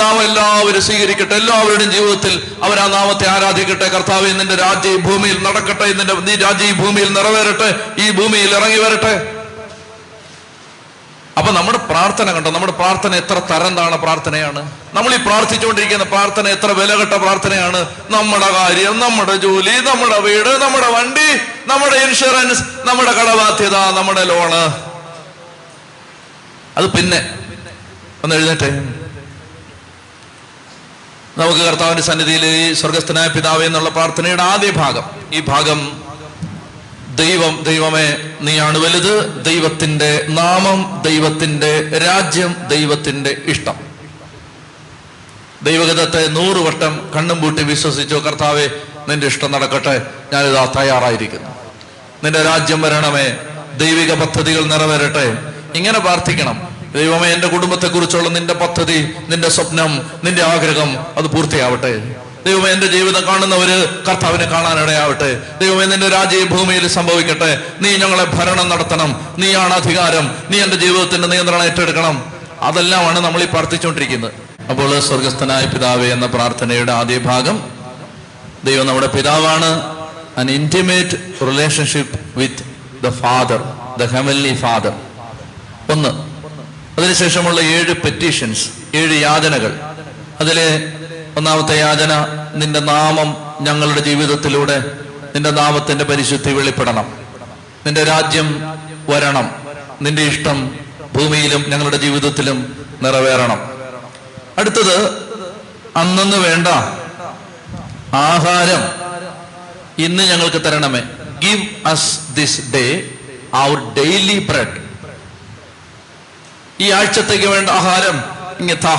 നാമം എല്ലാവരും സ്വീകരിക്കട്ടെ, എല്ലാവരുടെയും ജീവിതത്തിൽ അവർ ആ നാമത്തെ ആരാധിക്കട്ടെ കർത്താവേ. നിന്റെ രാജ്യം ഈ ഭൂമിയിൽ നടക്കട്ടെ, നിന്റെ രാജ്യം ഈ ഭൂമിയിൽ നിറവേറട്ടെ, ഈ ഭൂമിയിൽ ഇറങ്ങി വരട്ടെ. അപ്പൊ നമ്മുടെ പ്രാർത്ഥന കണ്ടോ, നമ്മുടെ പ്രാർത്ഥന എത്ര തരം താണ പ്രാർത്ഥനയാണ്. നമ്മൾ ഈ പ്രാർത്ഥിച്ചുകൊണ്ടിരിക്കുന്ന പ്രാർത്ഥന എത്ര വിലകെട്ട പ്രാർത്ഥനയാണ്. നമ്മുടെ കാര്യം, നമ്മുടെ ജോലി, നമ്മുടെ വീട്, നമ്മുടെ വണ്ടി, നമ്മുടെ ഇൻഷുറൻസ്, നമ്മുടെ കടബാധ്യത, നമ്മുടെ ലോണ്, അത് പിന്നെ. ഒന്ന് എഴുന്നേറ്റെ, നമുക്ക് കർത്താവിന്റെ സന്നിധിയിൽ ഈ സ്വർഗസ്ഥനായ പിതാവേ എന്നുള്ള പ്രാർത്ഥനയുടെ ആദ്യ ഭാഗം, ഈ ഭാഗം ദൈവമേ നീയാണ് വലുത്, ദൈവത്തിന്റെ നാമം, ദൈവത്തിന്റെ രാജ്യം, ദൈവത്തിന്റെ ഇഷ്ടം. ദൈവഗതത്തെ 100 വട്ടം കണ്ണും പൂട്ടി വിശ്വസിച്ചോ. കർത്താവെ, നിന്റെ ഇഷ്ടം നടക്കട്ടെ, ഞാനിതാ തയ്യാറായിരിക്കുന്നു, നിന്റെ രാജ്യം വരണമേ, ദൈവിക പദ്ധതികൾ നിറവേറട്ടെ. ഇങ്ങനെ പ്രാർത്ഥിക്കണം. ദൈവമേ, എൻ്റെ കുടുംബത്തെക്കുറിച്ചുള്ള നിന്റെ പദ്ധതി, നിന്റെ സ്വപ്നം, നിന്റെ ആഗ്രഹം അത് പൂർത്തിയാവട്ടെ. ദൈവമേ, എൻ്റെ ജീവിതം കാണുന്നവര് കർത്താവിനെ കാണാനിടയാവട്ടെ. ദൈവമേ, നിന്റെ രാജ്യം ഭൂമിയിൽ സംഭവിക്കട്ടെ, നീ ഞങ്ങളെ ഭരണം നടത്തണം, നീയാണ് അധികാരം, നീ എൻ്റെ ജീവിതത്തിന്റെ നിയന്ത്രണം ഏറ്റെടുക്കണം. അതെല്ലാമാണ് നമ്മൾ ഈ പ്രാർത്ഥിച്ചുകൊണ്ടിരിക്കുന്നത്. അപ്പോൾ സ്വർഗസ്ഥനായ പിതാവേ എന്ന പ്രാർത്ഥനയുടെ ആദ്യ ഭാഗം, ദൈവം നമ്മുടെ പിതാവാണ്. An intimate relationship with the Father, the Heavenly Father. ഒന്ന്, അതിനുശേഷമുള്ള 7 പെറ്റീഷൻസ്, 7 യാതനകൾ. അതിലെ ഒന്നാമത്തെ യാചന, നിന്റെ നാമം ഞങ്ങളുടെ ജീവിതത്തിലൂടെ, നിന്റെ നാമത്തിന്റെ പരിശുദ്ധി വെളിപ്പെടണം, നിന്റെ രാജ്യം വരണം, നിന്റെ ഇഷ്ടം ഭൂമിയിലും ഞങ്ങളുടെ ജീവിതത്തിലും നിറവേറണം. അടുത്തത്, അന്നു വേണ്ട ആഹാരം ഇന്ന് ഞങ്ങൾക്ക് തരണമേ. Give us this day our daily bread. ഈ ആഴ്ചത്തേക്ക് വേണ്ട ആഹാരം ഇങ്ങ താ,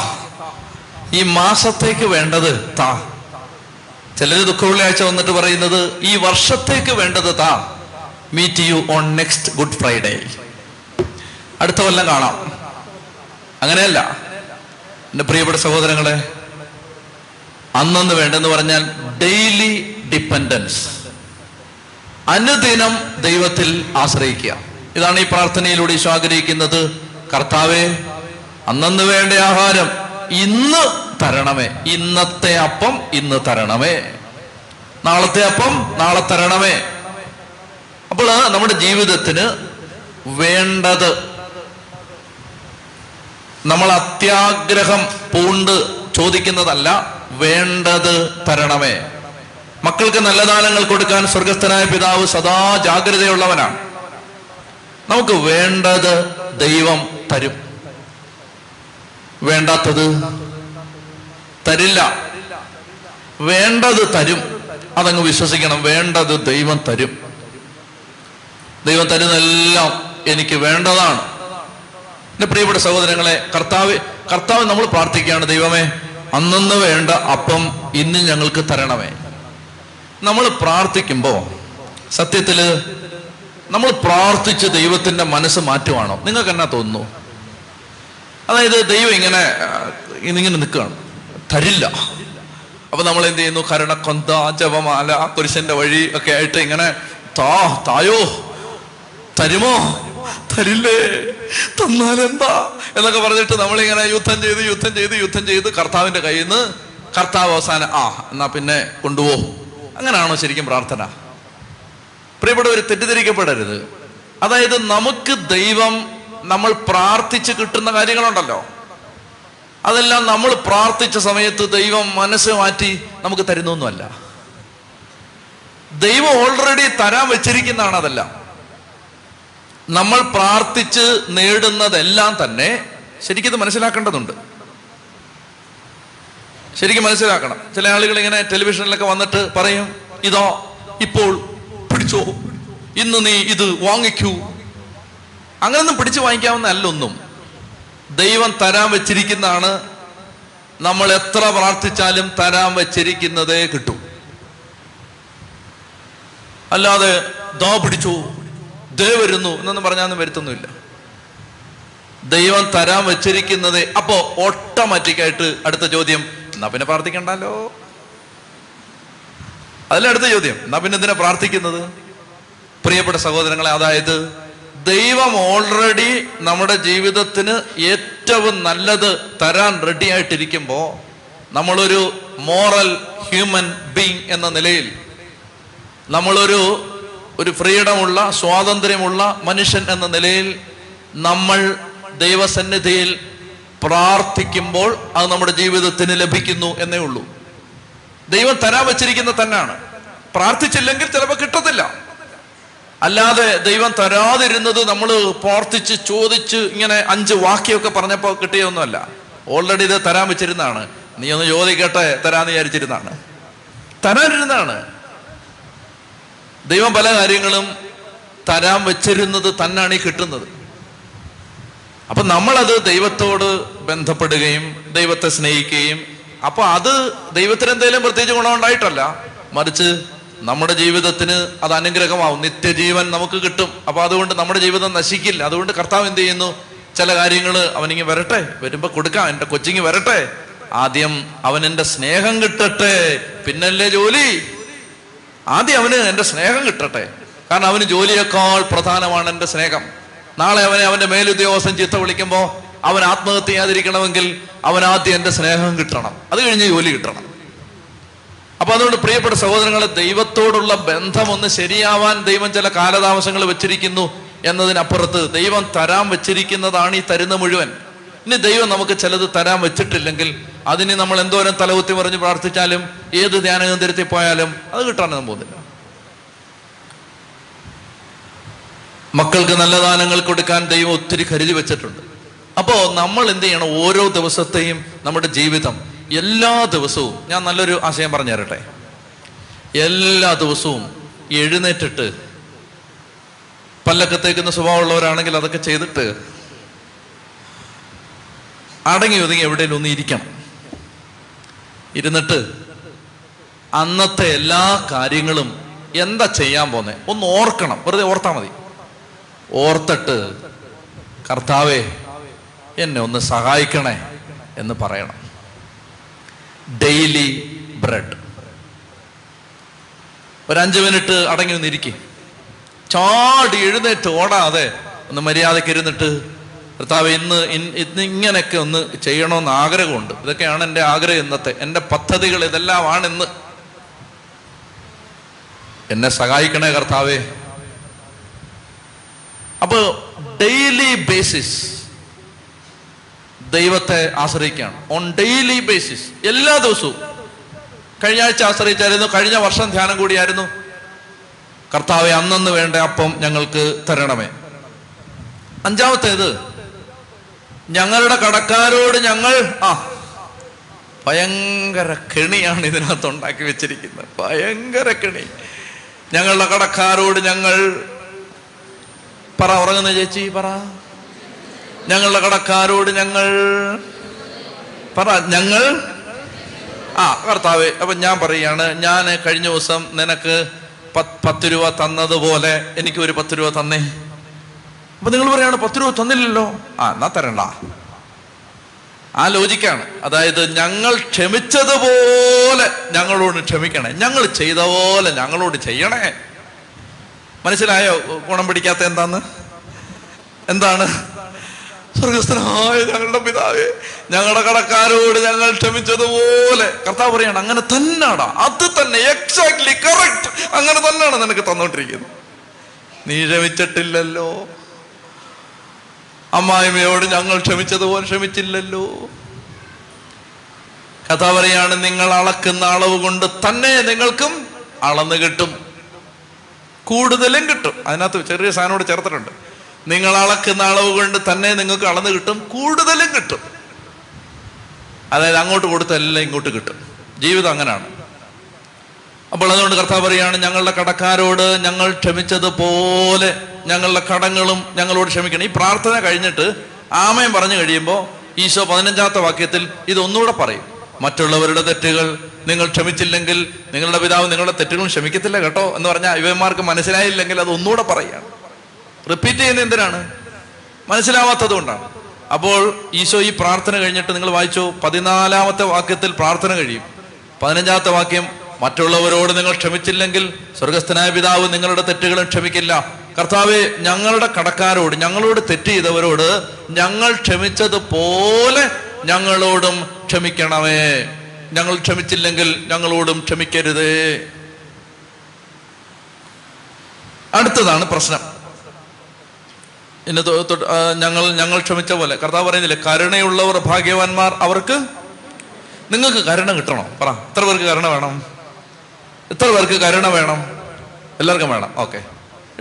ഈ മാസത്തേക്ക് വേണ്ടത് താ. ചിലര് ദുഃഖവെള്ളിയാഴ്ച വന്നിട്ട് പറയുന്നത് ഈ വർഷത്തേക്ക് വേണ്ടത് താ. Meet you on next good Friday, അടുത്ത കൊല്ലം കാണാം. അങ്ങനെയല്ല എൻ്റെ പ്രിയപ്പെട്ട സഹോദരങ്ങളെ, അന്നു വേണ്ടെന്ന് പറഞ്ഞാൽ ഡെയിലി ഡിപ്പെൻഡൻസ്. അനുദിനം ദൈവത്തിൽ ആശ്രയിക്കുക. ഇതാണ് ഈ പ്രാർത്ഥനയിലൂടെ ഈശോ ആഗ്രഹിക്കുന്നത്. കർത്താവേ, അന്നന്ന് വേണ്ട ആഹാരം ഇന്ന് തരണമേ, ഇന്നത്തെ അപ്പം ഇന്ന് തരണമേ, നാളത്തെ അപ്പം നാളെ തരണമേ. അപ്പോൾ നമ്മുടെ ജീവിതത്തിന് വേണ്ടത് നമ്മൾ അത്യാഗ്രഹം പൂണ്ട് ചോദിക്കുന്നതല്ല, വേണ്ടത് തരണമേ. മക്കൾക്ക് നല്ല ദാനങ്ങൾ കൊടുക്കാൻ സ്വർഗസ്ഥനായ പിതാവ് സദാ ജാഗ്രതയുള്ളവനാണ്. നമുക്ക് വേണ്ടത് ദൈവം തരും, വേണ്ടാത്തത് തരില്ല. വേണ്ടത് തരും, അതങ്ങ് വിശ്വസിക്കണം. വേണ്ടത് ദൈവം തരും. ദൈവം തരുന്നെല്ലാം എനിക്ക് വേണ്ടതാണ്. എൻ്റെ പ്രിയപ്പെട്ട സഹോദരങ്ങളെ, കർത്താവ് നമ്മൾ പ്രാർത്ഥിക്കുകയാണ്, ദൈവമേ അന്നന്ന് വേണ്ട അപ്പം ഇന്ന് ഞങ്ങൾക്ക് തരണമേ. നമ്മൾ പ്രാർത്ഥിക്കുമ്പോൾ സത്യത്തിൽ നമ്മൾ പ്രാർത്ഥിച്ച് ദൈവത്തിൻ്റെ മനസ്സ് മാറ്റുവാണോ? നിങ്ങൾക്ക് എന്നാ തോന്നുന്നു? അതായത് ദൈവം ഇങ്ങനെ നിൽക്കുകയാണ്, തരില്ല. അപ്പൊ നമ്മൾ എന്ത് ചെയ്യുന്നു? കരണക്കൊന്ത, ജപമാല, കുരിശന്റെ വഴി ഒക്കെ ആയിട്ട് ഇങ്ങനെ തായോ, തരുമോ, തരില്ലേ, തന്നാലെന്താ എന്നൊക്കെ പറഞ്ഞിട്ട് നമ്മളിങ്ങനെ യുദ്ധം ചെയ്ത് കർത്താവിന്റെ കയ്യിൽ നിന്ന് കർത്താവ് അവസാനം എന്നാ പിന്നെ കൊണ്ടുപോകും. അങ്ങനെയാണോ ശരിക്കും പ്രാർത്ഥന? പ്രിയപ്പെട്ടവർ, തെറ്റിദ്ധരിക്കപ്പെടരുത്. അതായത് നമുക്ക് ദൈവം നമ്മൾ പ്രാർത്ഥിച്ച് കിട്ടുന്ന കാര്യങ്ങളുണ്ടല്ലോ, അതെല്ലാം നമ്മൾ പ്രാർത്ഥിച്ച സമയത്ത് ദൈവം മനസ്സ് മാറ്റി നമുക്ക് തരുന്നൊന്നുമല്ല. ദൈവം ഓൾറെഡി തരാൻ വെച്ചിരിക്കുന്നതാണ് അതെല്ലാം. നമ്മൾ പ്രാർത്ഥിച്ച് നേടുന്നതെല്ലാം തന്നെ ശരിക്കും ഇത് മനസ്സിലാക്കേണ്ടതുണ്ട്, ശരിക്കും മനസ്സിലാക്കണം. ചില ആളുകൾ ഇങ്ങനെ ടെലിവിഷനിലൊക്കെ വന്നിട്ട് പറയും, ഇതോ ഇപ്പോൾ പിടിച്ചോ, ഇന്ന് നീ ഇത് വാങ്ങിക്കൂ. അങ്ങനൊന്നും പിടിച്ചു വാങ്ങിക്കാവുന്ന അല്ലൊന്നും. ദൈവം തരാൻ വെച്ചിരിക്കുന്നതാണ്. നമ്മൾ എത്ര പ്രാർത്ഥിച്ചാലും തരാൻ വെച്ചിരിക്കുന്നതേ കിട്ടും. അല്ലാതെ ദാ പിടിച്ചു, ദേ വരുന്നു എന്നൊന്നും പറഞ്ഞാന്നും വരുത്തൊന്നുമില്ല. ദൈവം തരാൻ വെച്ചിരിക്കുന്നത്. അപ്പോ ഓട്ടോമാറ്റിക്കായിട്ട് അടുത്ത ചോദ്യം, എന്നാ പിന്നെ പ്രാർത്ഥിക്കണ്ടല്ലോ. അതല്ല അടുത്ത ചോദ്യം, എന്നാ പിന്നെ എന്തിനാ പ്രാർത്ഥിക്കുന്നത്? പ്രിയപ്പെട്ട സഹോദരങ്ങളെ, അതായത് ദൈവം ഓൾറെഡി നമ്മുടെ ജീവിതത്തിന് ഏറ്റവും നല്ലത് തരാൻ റെഡിയായിട്ടിരിക്കുമ്പോൾ നമ്മളൊരു മോറൽ ഹ്യൂമൻ ബീങ് എന്ന നിലയിൽ, നമ്മളൊരു ഫ്രീഡമുള്ള സ്വാതന്ത്ര്യമുള്ള മനുഷ്യൻ എന്ന നിലയിൽ നമ്മൾ ദൈവസന്നിധിയിൽ പ്രാർത്ഥിക്കുമ്പോൾ അത് നമ്മുടെ ജീവിതത്തിന് ലഭിക്കുന്നു എന്നേ ഉള്ളൂ. ദൈവം തരാൻ വെച്ചിരിക്കുന്ന തന്നെയാണ്. പ്രാർത്ഥിച്ചില്ലെങ്കിൽ ചിലപ്പോൾ കിട്ടത്തില്ല. അല്ലാതെ ദൈവം തരാതിരുന്നത് നമ്മൾ പ്രാർത്ഥിച്ച് ചോദിച്ച് ഇങ്ങനെ 5 വാക്യമൊക്കെ പറഞ്ഞപ്പോൾ കിട്ടിയതൊന്നുമല്ല. ഓൾറെഡി ഇത് തരാൻ വെച്ചിരുന്നതാണ്. നീ ഒന്ന് ചോദിക്കട്ടെ തരാന്ന് വിചാരിച്ചിരുന്നാണ്, തരാനിരുന്നാണ്. ദൈവം പല കാര്യങ്ങളും തരാൻ വെച്ചിരുന്നത് തന്നെയാണ് ഈ കിട്ടുന്നത്. അപ്പൊ നമ്മളത് ദൈവത്തോട് ബന്ധപ്പെടുകയും ദൈവത്തെ സ്നേഹിക്കുകയും, അപ്പൊ അത് ദൈവത്തിന് എന്തെങ്കിലും പ്രത്യേകിച്ച് ഗുണമുണ്ടായിട്ടല്ല, മറിച്ച് നമ്മുടെ ജീവിതത്തിന് അത് അനുഗ്രഹമാവും. നിത്യജീവൻ നമുക്ക് കിട്ടും. അപ്പൊ അതുകൊണ്ട് നമ്മുടെ ജീവിതം നശിക്കില്ല. അതുകൊണ്ട് കർത്താവ് എന്ത് ചെയ്യുന്നു? ചില കാര്യങ്ങൾ അവനിങ്ങനെ വരട്ടെ, വരുമ്പോ കൊടുക്കാം, എൻ്റെ കൊച്ചിങ്ങി വരട്ടെ, ആദ്യം അവനെൻ്റെ സ്നേഹം കിട്ടട്ടെ, പിന്നല്ലേ ജോലി. ആദ്യം അവന് എൻ്റെ സ്നേഹം കിട്ടട്ടെ, കാരണം അവന് ജോലിയേക്കാൾ പ്രധാനമാണ് എൻ്റെ സ്നേഹം. നാളെ അവനെ അവൻ്റെ മേലുദ്യോഗസ്ഥൻ ചീത്ത വിളിക്കുമ്പോൾ അവൻ ആത്മഹത്യ ചെയ്യാതിരിക്കണമെങ്കിൽ അവൻ ആദ്യം എൻ്റെ സ്നേഹം കിട്ടണം, അത് കഴിഞ്ഞ് ജോലി കിട്ടണം. അപ്പൊ അതുകൊണ്ട് പ്രിയപ്പെട്ട സഹോദരങ്ങളെ, ദൈവത്തോടുള്ള ബന്ധം ഒന്ന് ശരിയാവാൻ ദൈവം ചില കാലതാമസങ്ങൾ വെച്ചിരിക്കുന്നു എന്നതിനപ്പുറത്ത് ദൈവം തരാൻ വെച്ചിരിക്കുന്നതാണ് ഈ തരുന്ന മുഴുവൻ. ഇനി ദൈവം നമുക്ക് ചിലത് തരാൻ വെച്ചിട്ടില്ലെങ്കിൽ അതിന് നമ്മൾ എന്തോരം തലകുത്തി പറഞ്ഞ് പ്രാർത്ഥിച്ചാലും ഏത് ധ്യാനകേന്ദ്രത്തിൽ പോയാലും അത് കിട്ടാനൊന്നും പോകുന്നില്ല. മക്കൾക്ക് നല്ല ദാനങ്ങൾ കൊടുക്കാൻ ദൈവം ഒത്തിരി കരുതി വെച്ചിട്ടുണ്ട്. അപ്പോൾ നമ്മൾ എന്ത് ചെയ്യണം? ഓരോ ദിവസത്തെയും നമ്മുടെ ജീവിതം, എല്ലാ ദിവസവും ഞാൻ നല്ലൊരു ആശയം പറഞ്ഞു തരട്ടെ. എല്ലാ ദിവസവും എഴുന്നേറ്റിട്ട്, പല്ലൊക്കെ തേക്കുന്ന സ്വഭാവമുള്ളവരാണെങ്കിൽ അതൊക്കെ ചെയ്തിട്ട് അടങ്ങി ഒതുങ്ങി എവിടെയെങ്കിലും ഒന്ന് ഇരിക്കണം. ഇരുന്നിട്ട് അന്നത്തെ എല്ലാ കാര്യങ്ങളും എന്താ ചെയ്യാൻ പോന്നെ ഒന്ന് ഓർക്കണം. വെറുതെ ഓർത്താൽ മതി. ഓർത്തിട്ട് കർത്താവേ എന്നെ ഒന്ന് സഹായിക്കണേ എന്ന് പറയണം. Daily bread. ഒരു 5 മിനിറ്റ് അടങ്ങി ഒന്നിരിക്കും. ചാടി എഴുന്നേറ്റ് ഓടാതെ ഒന്ന് മര്യാദയ്ക്ക് ഇരുന്നിട്ട് കർത്താവ് ഇന്ന് ഇങ്ങനെയൊക്കെ ഒന്ന് ചെയ്യണമെന്ന് ആഗ്രഹമുണ്ട്. ഇതൊക്കെയാണ് എൻ്റെ ആഗ്രഹം, ഇന്നത്തെ എൻ്റെ പദ്ധതികൾ ഇതെല്ലാമാണ്. ഇന്ന് എന്നെ സഹായിക്കണേ കർത്താവേ. അപ്പോൾ ഡെയിലി ബേസിസ് ദൈവത്തെ ആശ്രയിക്കുകയാണ്. ഓൺ ഡെയിലി ബേസിസ്, എല്ലാ ദിവസവും. കഴിഞ്ഞ ആഴ്ച ആശ്രയിച്ചായിരുന്നു, കഴിഞ്ഞ വർഷം ധ്യാനം കൂടിയായിരുന്നു. കർത്താവെ അന്നന്ന് വേണ്ട അപ്പം ഞങ്ങൾക്ക് തരണമേ. അഞ്ചാമത്തേത്, ഞങ്ങളുടെ കടക്കാരോട് ഞങ്ങൾ ഭയങ്കര കെണിയാണ് ഇതിനകത്ത് ഉണ്ടാക്കി വെച്ചിരിക്കുന്നത്. ഭയങ്കര കെണി. ഞങ്ങളുടെ കടക്കാരോട് ഞങ്ങൾ ഉറങ്ങുന്ന ചേച്ചി പറ, ഞങ്ങളുടെ കടക്കാരോട് ഞങ്ങൾ പറ ഞങ്ങൾ കർത്താവേ. അപ്പം ഞാൻ പറയുകയാണ്, ഞാൻ കഴിഞ്ഞ ദിവസം നിനക്ക് 10 രൂപ തന്നതുപോലെ എനിക്ക് ഒരു 10 രൂപ തന്നേ. അപ്പം നിങ്ങൾ പറയുകയാണ് 10 രൂപ തന്നില്ലല്ലോ, എന്നാ തരണ്ട. ആ ലോജിക്കാണ്. അതായത് ഞങ്ങൾ ക്ഷമിച്ചതുപോലെ ഞങ്ങളോട് ക്ഷമിക്കണേ, ഞങ്ങൾ ചെയ്ത പോലെ ഞങ്ങളോട് ചെയ്യണേ. മനസ്സിലായോ ഗുണം പിടിക്കാത്ത എന്താണ്? സ്വർഗസ്ഥനായ ഞങ്ങളുടെ പിതാവേ, ഞങ്ങളുടെ കടക്കാരോട് ഞങ്ങൾ ക്ഷമിച്ചതുപോലെ. കർത്താവ് പറയാണ് അങ്ങനെ തന്നെടാ, അത് തന്നെ എക്സാക്ട്ലി കറക്റ്റ്, അങ്ങനെ തന്നെയാണ് നിനക്ക് തന്നോണ്ടിരിക്കുന്നത്. നീ ക്ഷമിച്ചിട്ടില്ലല്ലോ. അമ്മായിമ്മയോട് ഞങ്ങൾ ക്ഷമിച്ചതുപോലെ ക്ഷമിച്ചില്ലല്ലോ. കർത്താവ് പറയാണ് നിങ്ങൾ അളക്കുന്ന അളവ് കൊണ്ട് തന്നെ നിങ്ങൾക്കും അളന്ന് കിട്ടും, കൂടുതലും കിട്ടും. അതിനകത്ത് ചെറിയ സാധനോട് ചേർത്തിട്ടുണ്ട്, നിങ്ങൾ അളക്കുന്ന അളവ് കൊണ്ട് തന്നെ നിങ്ങൾക്ക് അളന്ന് കിട്ടും, കൂടുതലും കിട്ടും. അതായത് അങ്ങോട്ട് കൊടുത്തെല്ലാം ഇങ്ങോട്ട് കിട്ടും. ജീവിതം അങ്ങനെയാണ്. അപ്പോൾ അതുകൊണ്ട് കർത്താവ് പറയുകയാണ് ഞങ്ങളുടെ കടക്കാരോട് ഞങ്ങൾ ക്ഷമിച്ചതുപോലെ ഞങ്ങളുടെ കടങ്ങളും ഞങ്ങളോട് ക്ഷമിക്കണം. ഈ പ്രാർത്ഥന കഴിഞ്ഞിട്ട് ആമേൻ പറഞ്ഞു കഴിയുമ്പോൾ ഈശോ 15-ാമത്തെ വാക്യത്തിൽ ഇതൊന്നുകൂടെ പറയും, മറ്റുള്ളവരുടെ തെറ്റുകൾ നിങ്ങൾ ക്ഷമിച്ചില്ലെങ്കിൽ നിങ്ങളുടെ പിതാവ് നിങ്ങളുടെ തെറ്റുകളും ക്ഷമിക്കത്തില്ല കേട്ടോ എന്ന് പറഞ്ഞാൽ ഇവന്മാർക്ക് മനസ്സിലായില്ലെങ്കിൽ അത് ഒന്നുകൂടെ പറയുകയാണ്. റിപ്പീറ്റ് ചെയ്യുന്നത് എന്തിനാണ്? മനസ്സിലാവാത്തത് കൊണ്ടാണ്. അപ്പോൾ ഈശോ ഈ പ്രാർത്ഥന കഴിഞ്ഞിട്ട് നിങ്ങൾ വായിച്ചോ, 14-ാമത്തെ വാക്യത്തിൽ പ്രാർത്ഥന കഴിയും. 15-ാമത്തെ വാക്യം, മറ്റുള്ളവരോട് നിങ്ങൾ ക്ഷമിച്ചില്ലെങ്കിൽ സ്വർഗസ്ഥനായ പിതാവ് നിങ്ങളുടെ തെറ്റുകളും ക്ഷമിക്കില്ല. കർത്താവെ ഞങ്ങളുടെ കടക്കാരോട് ഞങ്ങളോട് തെറ്റ് ചെയ്തവരോട് ഞങ്ങൾ ക്ഷമിച്ചതുപോലെ ഞങ്ങളോടും ക്ഷമിക്കണമേ, ഞങ്ങൾ ക്ഷമിച്ചില്ലെങ്കിൽ ഞങ്ങളോടും ക്ഷമിക്കരുതേ. അടുത്തതാണ് പ്രശ്നം. ഞങ്ങൾ ക്ഷമിച്ച പോലെ കർത്താവ് പറയുന്നില്ലേ, കരുണയുള്ളവർ ഭാഗ്യവാന്മാർ, അവർക്ക്. നിങ്ങൾക്ക് കരുണ കിട്ടണോ? പറ, എത്ര പേർക്ക് കരുണ വേണം? എത്ര പേർക്ക് കരുണ വേണം? എല്ലാവർക്കും വേണം. ഓക്കെ,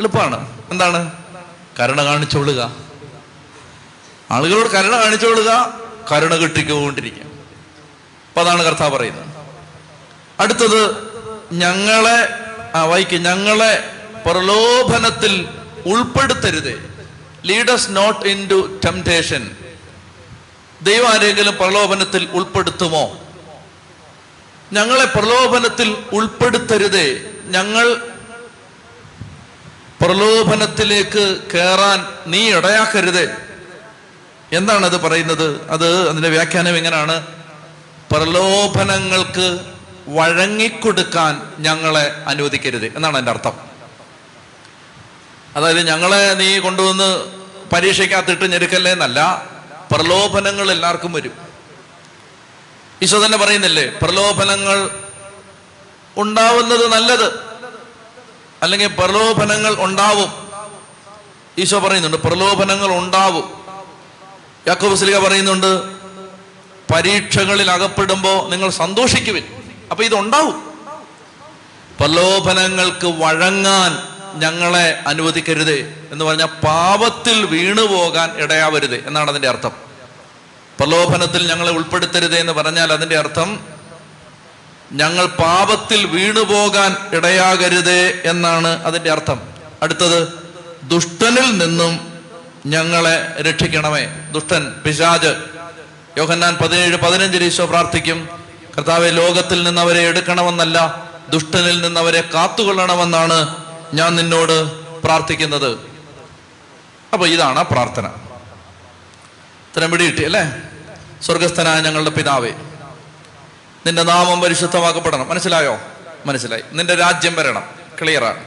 എളുപ്പമാണ്. എന്താണ്? കരുണ കാണിച്ചോളുക, ആളുകളോട് കരുണ കാണിച്ചോളുക, കരുണ കിട്ടിക്കൊണ്ടിരിക്കുക. അപ്പം അതാണ് കർത്താവ് പറയുന്നത്. അടുത്തത്, ഞങ്ങളെ ഞങ്ങളെ പ്രലോഭനത്തിൽ ഉൾപ്പെടുത്തരുതേ. Lead us not into temptation. ദൈവം ആരെങ്കിലും പ്രലോഭനത്തിൽ ഉൾപ്പെടുത്തുമോ? ഞങ്ങളെ പ്രലോഭനത്തിൽ ഉൾപ്പെടുത്തരുതേ, ഞങ്ങൾ പ്രലോഭനത്തിലേക്ക് കയറാൻ നീ ഇടയാക്കരുതേ. എന്താണ് അത് പറയുന്നത്? അതിന്റെ വ്യാഖ്യാനം എങ്ങനെയാണ്? പ്രലോഭനങ്ങൾക്ക് വഴങ്ങിക്കൊടുക്കാൻ ഞങ്ങളെ അനുവദിക്കരുത് എന്നാണ് എൻ്റെ അർത്ഥം. അതായത് ഞങ്ങളെ നീ കൊണ്ടുവന്ന് പരീക്ഷയ്ക്കകത്തിട്ട് ഞെരുക്കല്ലേ എന്നല്ല. പ്രലോഭനങ്ങൾ എല്ലാവർക്കും വരും. ഈശോ തന്നെ പറയുന്നില്ലേ, പ്രലോഭനങ്ങൾ ഉണ്ടാവുന്നത് നല്ലത്, അല്ലെങ്കിൽ പ്രലോഭനങ്ങൾ ഉണ്ടാവും. ഈശോ പറയുന്നുണ്ട് പ്രലോഭനങ്ങൾ ഉണ്ടാവും. യാക്കോബ് ശ്ലീഹ പറയുന്നുണ്ട് പരീക്ഷകളിൽ അകപ്പെടുമ്പോൾ നിങ്ങൾ സന്തോഷിക്കുവിൻ. അപ്പൊ ഇതുണ്ടാവും. പ്രലോഭനങ്ങൾക്ക് വഴങ്ങാൻ ഞങ്ങളെ അനുവദിക്കരുതേ എന്ന് പറഞ്ഞാൽ പാപത്തിൽ വീണുപോകാൻ ഇടയാവരുത് എന്നാണ് അതിൻ്റെ അർത്ഥം. പ്രലോഭനത്തിൽ ഞങ്ങളെ ഉൾപ്പെടുത്തരുതേ എന്ന് പറഞ്ഞാൽ അതിൻ്റെ അർത്ഥം ഞങ്ങൾ പാപത്തിൽ വീണുപോകാൻ ഇടയാകരുതേ എന്നാണ് അതിൻ്റെ അർത്ഥം. അടുത്തത്, ദുഷ്ടനിൽ നിന്നും ഞങ്ങളെ രക്ഷിക്കണമേ. ദുഷ്ടൻ, പിശാച്. യോഹന്നാൻ 17:15 ഈശോ പ്രാർത്ഥിക്കും, കർത്താവെ ലോകത്തിൽ നിന്ന് അവരെ എടുക്കണമെന്നല്ല, ദുഷ്ടനിൽ നിന്ന് അവരെ കാത്തുകൊള്ളണമെന്നാണ് ഞാൻ നിന്നോട് പ്രാർത്ഥിക്കുന്നത്. അപ്പൊ ഇതാണ് ആ പ്രാർത്ഥന. ഇത്തരം പിടികിട്ടി അല്ലേ? സ്വർഗസ്ഥനായ ഞങ്ങളുടെ പിതാവേ, നിന്റെ നാമം പരിശുദ്ധമാക്കപ്പെടണം. മനസ്സിലായോ? മനസ്സിലായി. നിന്റെ രാജ്യം വരണം. ക്ലിയറാണ്.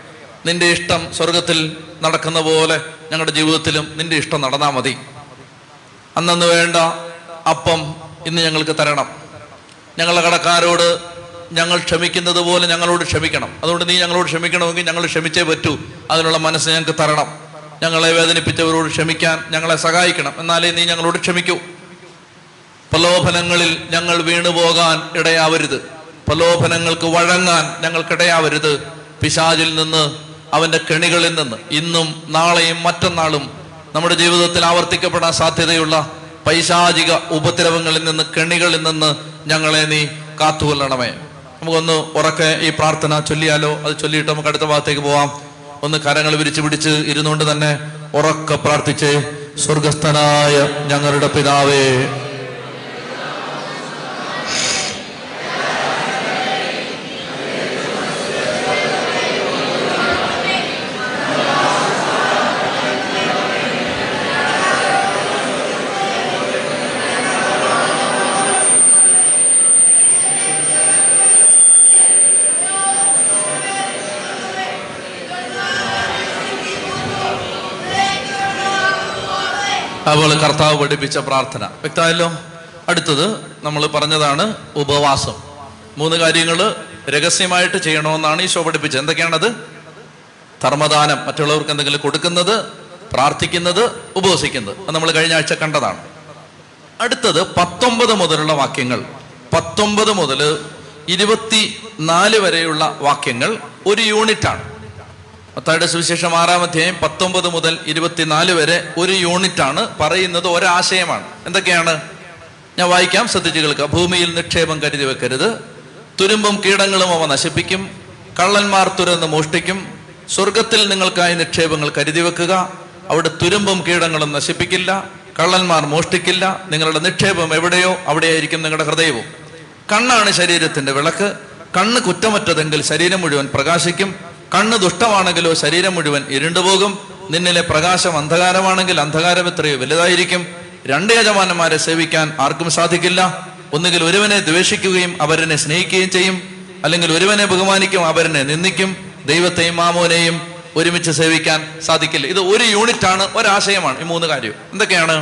നിന്റെ ഇഷ്ടം സ്വർഗത്തിൽ നടക്കുന്ന പോലെ ഞങ്ങളുടെ ജീവിതത്തിലും നിന്റെ ഇഷ്ടം നടന്നാൽ മതി. അന്നന്ന് വേണ്ട അപ്പം ഇന്ന് ഞങ്ങൾക്ക് തരണം. ഞങ്ങളുടെ കടക്കാരോട് ഞങ്ങൾ ക്ഷമിക്കുന്നത് പോലെ ഞങ്ങളോട് ക്ഷമിക്കണം. അതുകൊണ്ട് നീ ഞങ്ങളോട് ക്ഷമിക്കണമെങ്കിൽ ഞങ്ങൾ ക്ഷമിച്ചേ പറ്റൂ. അതിനുള്ള മനസ്സ് ഞങ്ങൾക്ക് തരണം. ഞങ്ങളെ വേദനിപ്പിച്ചവരോട് ക്ഷമിക്കാൻ ഞങ്ങളെ സഹായിക്കണം. എന്നാലേ നീ ഞങ്ങളോട് ക്ഷമിക്കൂ. പ്രലോഭനങ്ങളിൽ ഞങ്ങൾ വീണുപോകാൻ ഇടയാവരുത്. പ്രലോഭനങ്ങൾക്ക് വഴങ്ങാൻ ഞങ്ങൾക്കിടയാവരുത്. പിശാചിൽ നിന്ന്, അവൻ്റെ കെണികളിൽ നിന്ന് ഇന്നും നാളെയും മറ്റന്നാളും നമ്മുടെ ജീവിതത്തിൽ ആവർത്തിക്കപ്പെടാൻ സാധ്യതയുള്ള പൈശാചിക ഉപദ്രവങ്ങളിൽ നിന്ന്, കെണികളിൽ നിന്ന് ഞങ്ങളെ നീ കാത്തുകൊല്ലണമേ. നമുക്കൊന്ന് ഉറക്കെ ഈ പ്രാർത്ഥന ചൊല്ലിയാലോ? അത് ചൊല്ലിയിട്ട് നമുക്ക് അടുത്ത ഭാഗത്തേക്ക് പോവാം. ഒന്ന് കരങ്ങൾ വിരിച്ചു പിടിച്ച് ഇരുന്നുകൊണ്ട് തന്നെ ഉറക്കെ പ്രാർത്ഥിച്ച്, സ്വർഗസ്ഥനായ ഞങ്ങളുടെ പിതാവേ, അവൾ കർത്താവ് പഠിപ്പിച്ച പ്രാർത്ഥന വ്യക്തമായല്ലോ. അടുത്തത് നമ്മൾ പറഞ്ഞതാണ് ഉപവാസം. 3 കാര്യങ്ങൾ രഹസ്യമായിട്ട് ചെയ്യണമെന്നാണ് ഈശോ പഠിപ്പിച്ചത്. എന്തൊക്കെയാണത്? ധർമ്മദാനം, മറ്റുള്ളവർക്ക് എന്തെങ്കിലും കൊടുക്കുന്നത്, പ്രാർത്ഥിക്കുന്നത്, ഉപവസിക്കുന്നത്. അത് നമ്മൾ കഴിഞ്ഞ ആഴ്ച കണ്ടതാണ്. അടുത്തത് 19 മുതലുള്ള വാക്യങ്ങൾ. 19 മുതൽ 24 വരെയുള്ള വാക്യങ്ങൾ ഒരു യൂണിറ്റാണ്. മത്തായിയുടെ സുവിശേഷം 6-ാം അധ്യായം 19 മുതൽ 24 വരെ ഒരു യൂണിറ്റാണ് പറയുന്നത്, ഒരാശയമാണ്. എന്തൊക്കെയാണ്? ഞാൻ വായിക്കാം, ശ്രദ്ധിച്ച് കേൾക്കുക. ഭൂമിയിൽ നിക്ഷേപം കരുതി വെക്കരുത്, തുരുമ്പും കീടങ്ങളും അവ നശിപ്പിക്കും, കള്ളന്മാർ തുരന്ന് മോഷ്ടിക്കും. സ്വർഗത്തിൽ നിങ്ങൾക്കായി നിക്ഷേപങ്ങൾ കരുതി വെക്കുക, അവിടെ തുരുമ്പും കീടങ്ങളും നശിപ്പിക്കില്ല, കള്ളന്മാർ മോഷ്ടിക്കില്ല. നിങ്ങളുടെ നിക്ഷേപം എവിടെയോ അവിടെയായിരിക്കും നിങ്ങളുടെ ഹൃദയവും. കണ്ണാണ് ശരീരത്തിന്റെ വിളക്ക്. കണ്ണ് കുറ്റമറ്റതെങ്കിൽ ശരീരം മുഴുവൻ പ്രകാശിക്കും, കണ്ണ് ദുഷ്ടമാണെങ്കിലോ ശരീരം മുഴുവൻ ഇരുണ്ടുപോകും. നിന്നിലെ പ്രകാശം അന്ധകാരമാണെങ്കിൽ അന്ധകാരം എത്രയോ വലുതായിരിക്കും. 2 യജമാനന്മാരെ സേവിക്കാൻ ആർക്കും സാധിക്കില്ല. ഒന്നുകിൽ ഒരുവനെ ദ്വേഷിക്കുകയും അവരനെ സ്നേഹിക്കുകയും ചെയ്യും, അല്ലെങ്കിൽ ഒരുവനെ ബഹുമാനിക്കും അവരനെ നിന്ദിക്കും. ദൈവത്തെയും മാമോനെയും ഒരുമിച്ച് സേവിക്കാൻ സാധിക്കില്ല. ഇത് ഒരു യൂണിറ്റാണ്, ഒരാശയമാണ് ഈ 3 കാര്യവും. എന്തൊക്കെയാണ്?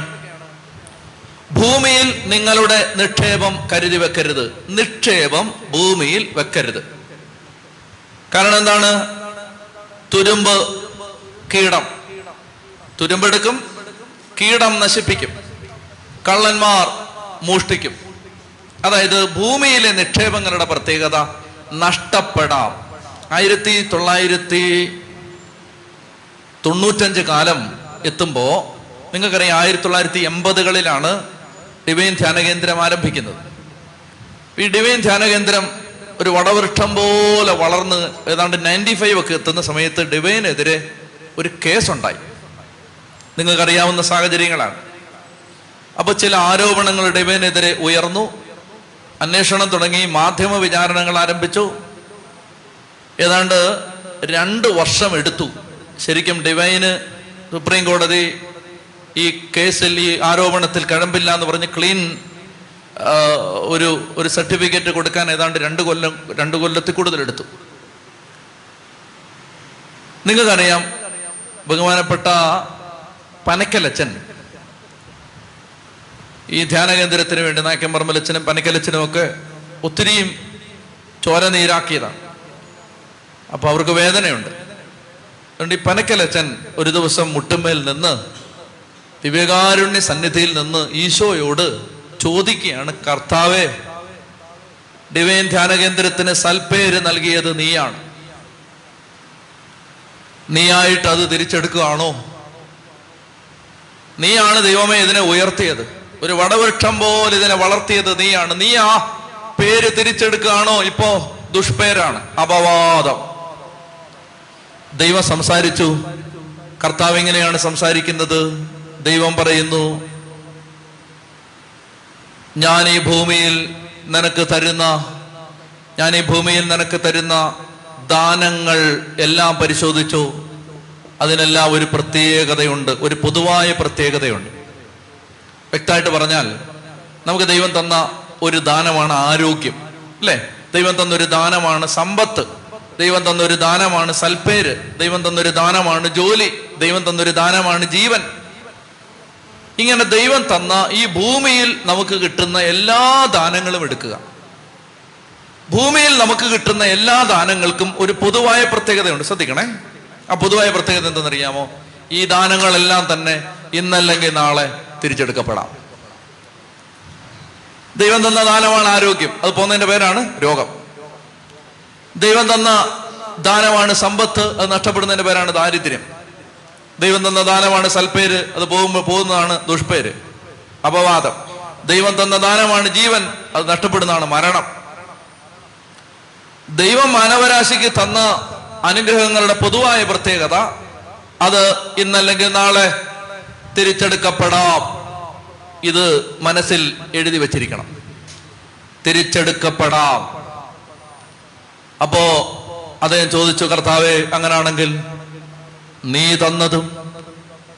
ഭൂമിയിൽ നിങ്ങളുടെ നിക്ഷേപം കരുതി വെക്കരുത്. നിക്ഷേപം ഭൂമിയിൽ വെക്കരുത്. കാരണം എന്താണ്? തുരുമ്പ്, കീടം തുരുമ്പെടുക്കും, കീടം നശിപ്പിക്കും, കള്ളന്മാർ മോഷ്ടിക്കും. അതായത് ഭൂമിയിലെ നിക്ഷേപങ്ങളുടെ പ്രത്യേകത നഷ്ടപ്പെടാം. 1995 കാലം എത്തുമ്പോൾ നിങ്ങൾക്കറിയാം, 1980കളിലാണ് ഡിവൈൻ ധ്യാനകേന്ദ്രം ആരംഭിക്കുന്നത്. ഈ ഡിവൈൻ ധ്യാനകേന്ദ്രം ഒരു വടവൃക്ഷം പോലെ വളർന്ന് ഏതാണ്ട് 95 ഒക്കെ എത്തുന്ന സമയത്ത് ഡിവൈനെതിരെ ഒരു കേസുണ്ടായി. നിങ്ങൾക്കറിയാവുന്ന സാഹചര്യങ്ങളാണ്. അപ്പോൾ ചില ആരോപണങ്ങൾ ഡിവൈനെതിരെ ഉയർന്നു. അന്വേഷണം തുടങ്ങി, മാധ്യമ വിചാരണകൾ ആരംഭിച്ചു. ഏതാണ്ട് 2 വർഷം എടുത്തു. ശരിക്കും ഡിവൈന് സുപ്രീം കോടതി ഈ കേസിൽ, ഈ ആരോപണത്തിൽ കഴമ്പില്ല എന്ന് പറഞ്ഞ് ക്ലീൻ ഒരു സർട്ടിഫിക്കറ്റ് കൊടുക്കാൻ ഏതാണ്ട് 2 കൊല്ലത്തിൽ കൂടുതലെടുത്തു. നിങ്ങൾക്കറിയാം, ബഹുമാനപ്പെട്ട പനക്കലച്ചൻ ഈ ധ്യാനകേന്ദ്രത്തിന് വേണ്ടി, നായക്കമ്പറമ്പലച്ചനും പനക്കലച്ചനും ഒക്കെ ഒത്തിരിയും ചോര നീരാക്കിയതാണ്. അപ്പോൾ അവർക്ക് വേദനയുണ്ട്. അതുകൊണ്ട് ഈ പനക്കലച്ചൻ ഒരു ദിവസം മുട്ടുമേൽ നിന്ന് വിവേകാരുണ്യ സന്നിധിയിൽ നിന്ന് ഈശോയോട് ചോദിക്കുകയാണ്, കർത്താവേ, ഡിവൈൻ ധ്യാനകേന്ദ്രത്തിന് സൽപ്പേര് നൽകിയത് നീയാണ്. നീയായിട്ട് അത് തിരിച്ചെടുക്കുകയാണോ? നീയാണ് ദൈവമേ ഇതിനെ ഉയർത്തിയത്, ഒരു വടവൃക്ഷം പോലെ ഇതിനെ വളർത്തിയത് നീയാണ്. നീ ആ പേര് തിരിച്ചെടുക്കുകയാണോ? ഇപ്പോ ദുഷ്പേരാണ്, അപവാദം. ദൈവം സംസാരിച്ചു. കർത്താവ് എങ്ങനെയാണ് സംസാരിക്കുന്നത്? ദൈവം പറയുന്നു, ഞാൻ ഈ ഭൂമിയിൽ നിനക്ക് തരുന്ന ദാനങ്ങൾ എല്ലാം പരിശോധിച്ചു. അതിനെല്ലാം ഒരു പ്രത്യേകതയുണ്ട്, ഒരു പൊതുവായ പ്രത്യേകതയുണ്ട്. വ്യക്തമായിട്ട് പറഞ്ഞാൽ, നമുക്ക് ദൈവം തന്ന ഒരു ദാനമാണ് ആരോഗ്യം, അല്ലേ? ദൈവം തന്നൊരു ദാനമാണ് സമ്പത്ത്. ദൈവം തന്നൊരു ദാനമാണ് സൽപ്പേര്, ദൈവം തന്നൊരു ദാനമാണ് ജോലി, ദൈവം തന്നൊരു ദാനമാണ് ജീവൻ. ഇങ്ങനെ ദൈവം തന്ന ഈ ഭൂമിയിൽ നമുക്ക് കിട്ടുന്ന എല്ലാ ദാനങ്ങളും എടുക്കുക. ഭൂമിയിൽ നമുക്ക് കിട്ടുന്ന എല്ലാ ദാനങ്ങൾക്കും ഒരു പൊതുവായ പ്രത്യേകതയുണ്ട്, ശ്രദ്ധിക്കണേ. ആ പൊതുവായ പ്രത്യേകത എന്തെന്നറിയാമോ? ഈ ദാനങ്ങളെല്ലാം തന്നെ ഇന്നല്ലെങ്കിൽ നാളെ തിരിച്ചെടുക്കപ്പെടാം. ദൈവം തന്ന ദാനമാണ് ആരോഗ്യം, അത് പോന്നതിന്റെ പേരാണ് രോഗം. ദൈവം തന്ന ദാനമാണ് സമ്പത്ത്, അത് നഷ്ടപ്പെടുന്നതിന്റെ പേരാണ് ദാരിദ്ര്യം. ദൈവം തന്ന ദാനമാണ് സൽപ്പേര്, അത് പോകുന്നതാണ് ദുഷ്പേര്, അപവാദം. ദൈവം തന്ന ദാനമാണ് ജീവൻ, അത് നഷ്ടപ്പെടുന്നതാണ് മരണം. ദൈവം മാനവരാശിക്ക് തന്ന അനുഗ്രഹങ്ങളുടെ പൊതുവായ പ്രത്യേകത അത് ഇന്നല്ലെങ്കിൽ നാളെ തിരിച്ചെടുക്കപ്പെടാം. ഇത് മനസ്സിൽ എഴുതി വച്ചിരിക്കണം, തിരിച്ചെടുക്കപ്പെടാം. അപ്പോ അദ്ദേഹം ചോദിച്ചു, കർത്താവേ, അങ്ങനാണെങ്കിൽ നീ തന്നതും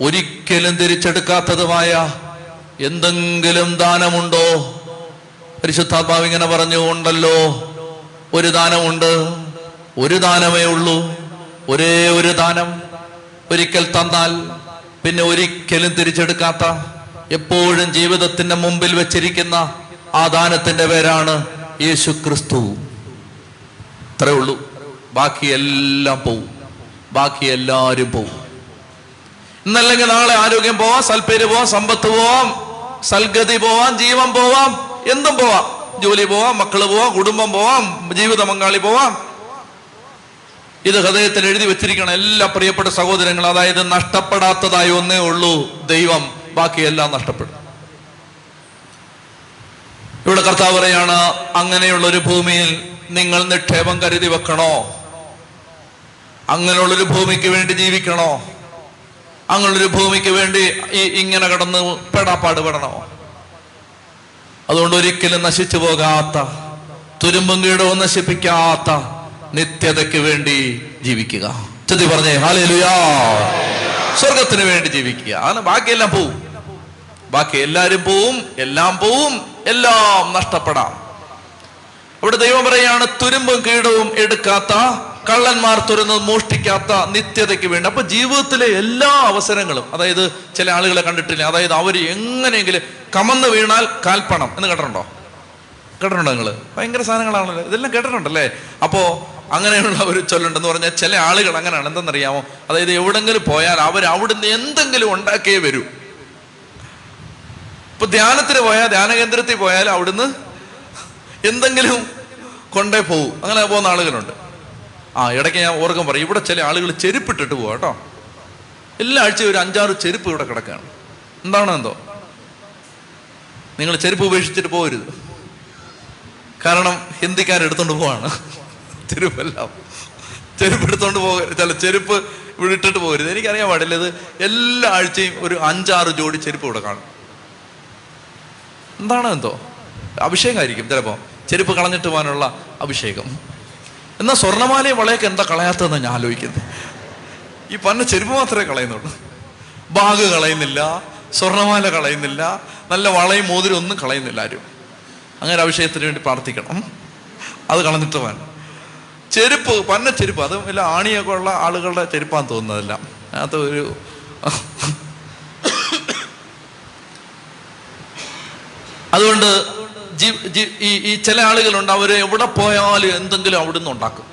ഒരിക്കലും തിരിച്ചെടുക്കാത്തതുമായ എന്തെങ്കിലും ദാനമുണ്ടോ? പരിശുദ്ധാത്മാവ് ഇങ്ങനെ പറഞ്ഞു, ഉണ്ടല്ലോ, ഒരു ദാനമുണ്ട്, ഒരു ദാനമേ ഉള്ളൂ, ഒരേ ഒരു ദാനം, ഒരിക്കൽ തന്നാൽ പിന്നെ ഒരിക്കലും തിരിച്ചെടുക്കാത്ത, എപ്പോഴും ജീവിതത്തിന്റെ മുമ്പിൽ വെച്ചിരിക്കുന്ന ആ ദാനത്തിന്റെ പേരാണ് യേശു ക്രിസ്തു. അത്രേ ഉള്ളൂ. ബാക്കിയെല്ലാം പോവും, ബാക്കി എല്ലാവരും പോവും. ഇന്നല്ലെങ്കിൽ നാളെ ആരോഗ്യം പോവാം, സൽപ്പേര് പോവാം, സമ്പത്ത് പോവാം, സൽഗതി പോവാം, ജീവൻ പോവാം, എന്തും പോവാം. ജോലി പോവാം, മക്കള് പോവാം, കുടുംബം പോവാം, ജീവിത പങ്കാളി പോവാം. ഇത് ഹൃദയത്തിൽ എഴുതി വെച്ചിരിക്കണം എല്ലാ പ്രിയപ്പെട്ട സഹോദരങ്ങൾ. അതായത് നഷ്ടപ്പെടാത്തതായി ഒന്നേ ഉള്ളൂ, ദൈവം. ബാക്കിയെല്ലാം നഷ്ടപ്പെടും. ഇവിടെ കർത്താവ് പറയാണ്, അങ്ങനെയുള്ളൊരു ഭൂമിയിൽ നിങ്ങൾ നിക്ഷേപം കരുതി വെക്കണോ? അങ്ങനെയുള്ളൊരു ഭൂമിക്ക് വേണ്ടി ജീവിക്കണോ? അങ്ങനെയുള്ളൊരു ഭൂമിക്ക് വേണ്ടി ഇങ്ങനെ കടന്ന് പെടാപ്പാടുപെടണോ? അതുകൊണ്ട് ഒരിക്കലും നശിച്ചു പോകാത്ത, തുരുമ്പും കീടവും നശിപ്പിക്കാത്ത നിത്യതയ്ക്ക് വേണ്ടി ജീവിക്കുക. ചൊല്ലി പറഞ്ഞേ ഹല്ലേലൂയാ. സ്വർഗത്തിന് വേണ്ടി ജീവിക്കുക. അങ്ങനെ ബാക്കിയെല്ലാം പോവും, ബാക്കി എല്ലാരും പോവും, എല്ലാം പോവും, എല്ലാം നഷ്ടപ്പെടാം. ഇവിടെ ദൈവം പറയാണ്, തുരുമ്പും കീടവും എടുക്കാത്ത, കള്ളന്മാർ തുരുന്നത് മോഷ്ടിക്കാത്ത നിത്യതയ്ക്ക് വേണ്ടി. അപ്പൊ ജീവിതത്തിലെ എല്ലാ അവസരങ്ങളും, അതായത് ചില ആളുകളെ കണ്ടിട്ടില്ല, അതായത് അവർ എങ്ങനെയെങ്കിലും കമന്ന് വീണാൽ കാൽപ്പണം എന്ന് കേട്ടിട്ടുണ്ടോ? കേട്ടിട്ടുണ്ടോ നിങ്ങള്? ഭയങ്കര സാധനങ്ങളാണല്ലോ, ഇതെല്ലാം കേട്ടിട്ടുണ്ടല്ലേ? അപ്പോ അങ്ങനെയുള്ള ഒരു ചൊല്ലുണ്ടെന്ന് പറഞ്ഞാൽ ചില ആളുകൾ അങ്ങനെയാണ്. എന്തെന്നറിയാമോ? അതായത് എവിടെങ്കിലും പോയാൽ അവർ അവിടുന്ന് എന്തെങ്കിലും ഉണ്ടാക്കിയേ വരൂ. ഇപ്പൊ ധ്യാനത്തിന് പോയാൽ, ധ്യാനകേന്ദ്രത്തിൽ പോയാൽ അവിടുന്ന് എന്തെങ്കിലും കൊണ്ടേ പോവും. അങ്ങനെ പോകുന്ന ആളുകളുണ്ട്. ആ ഇടയ്ക്ക് ഞാൻ ഓർക്കം പറയും, ഇവിടെ ചില ആളുകൾ ചെരുപ്പിട്ടിട്ട് പോവാ കേട്ടോ. എല്ലാ ആഴ്ചയും ഒരു 5-6 ചെരുപ്പ് ഇവിടെ കിടക്കുകയാണ്. എന്താണ് എന്തോ, നിങ്ങൾ ചെരുപ്പ് ഉപേക്ഷിച്ചിട്ട് പോകരുത്. കാരണം ഹിന്ദിക്കാരെടുത്തോണ്ട് പോവാണ് ചെരുപ്പെല്ലാം. ചെരുപ്പ് എടുത്തോണ്ട് പോകരുത്, ചില ചെരുപ്പ് ഇവിടെ ഇട്ടിട്ട് പോകരുത്. എനിക്കറിയാൻ പാടില്ല. ഇത് എല്ലാ ആഴ്ചയും ഒരു 5-6 ജോഡി ചെരുപ്പ് ഇവിടെ കാണും. എന്താണ് എന്തോ, അഭിഷേകമായിരിക്കും ചിലപ്പോൾ, ചെരുപ്പ് കളഞ്ഞിട്ട് പോകാനുള്ള അഭിഷേകം. എന്നാൽ സ്വർണ്ണമാലയും വളയൊക്കെ എന്താ കളയാത്തതെന്ന് ഞാൻ ആലോചിക്കുന്നത്. ഈ പന്ന ചെരുപ്പ് മാത്രമേ കളയുന്നുള്ളൂ. ബാഗ് കളയുന്നില്ല, സ്വർണ്ണമാല കളയുന്നില്ല, നല്ല വളയും മോതിരം ഒന്നും കളയുന്നില്ല ആരും. അങ്ങനെ അഭിഷേകത്തിന് വേണ്ടി പ്രാർത്ഥിക്കണം, അത് കളഞ്ഞിട്ട് പോകാൻ. ചെരുപ്പ്, പന്ന ചെരുപ്പ്, അതും ഇല്ല ആണിയൊക്കെ ഉള്ള ആളുകളുടെ ചെരുപ്പാന്ന് തോന്നുന്നതെല്ലാം. അത് ഒരു അതുകൊണ്ട് ഈ ചില ആളുകളുണ്ട്, അവർ എവിടെ പോയാലും എന്തെങ്കിലും അവിടുന്ന് ഉണ്ടാക്കും.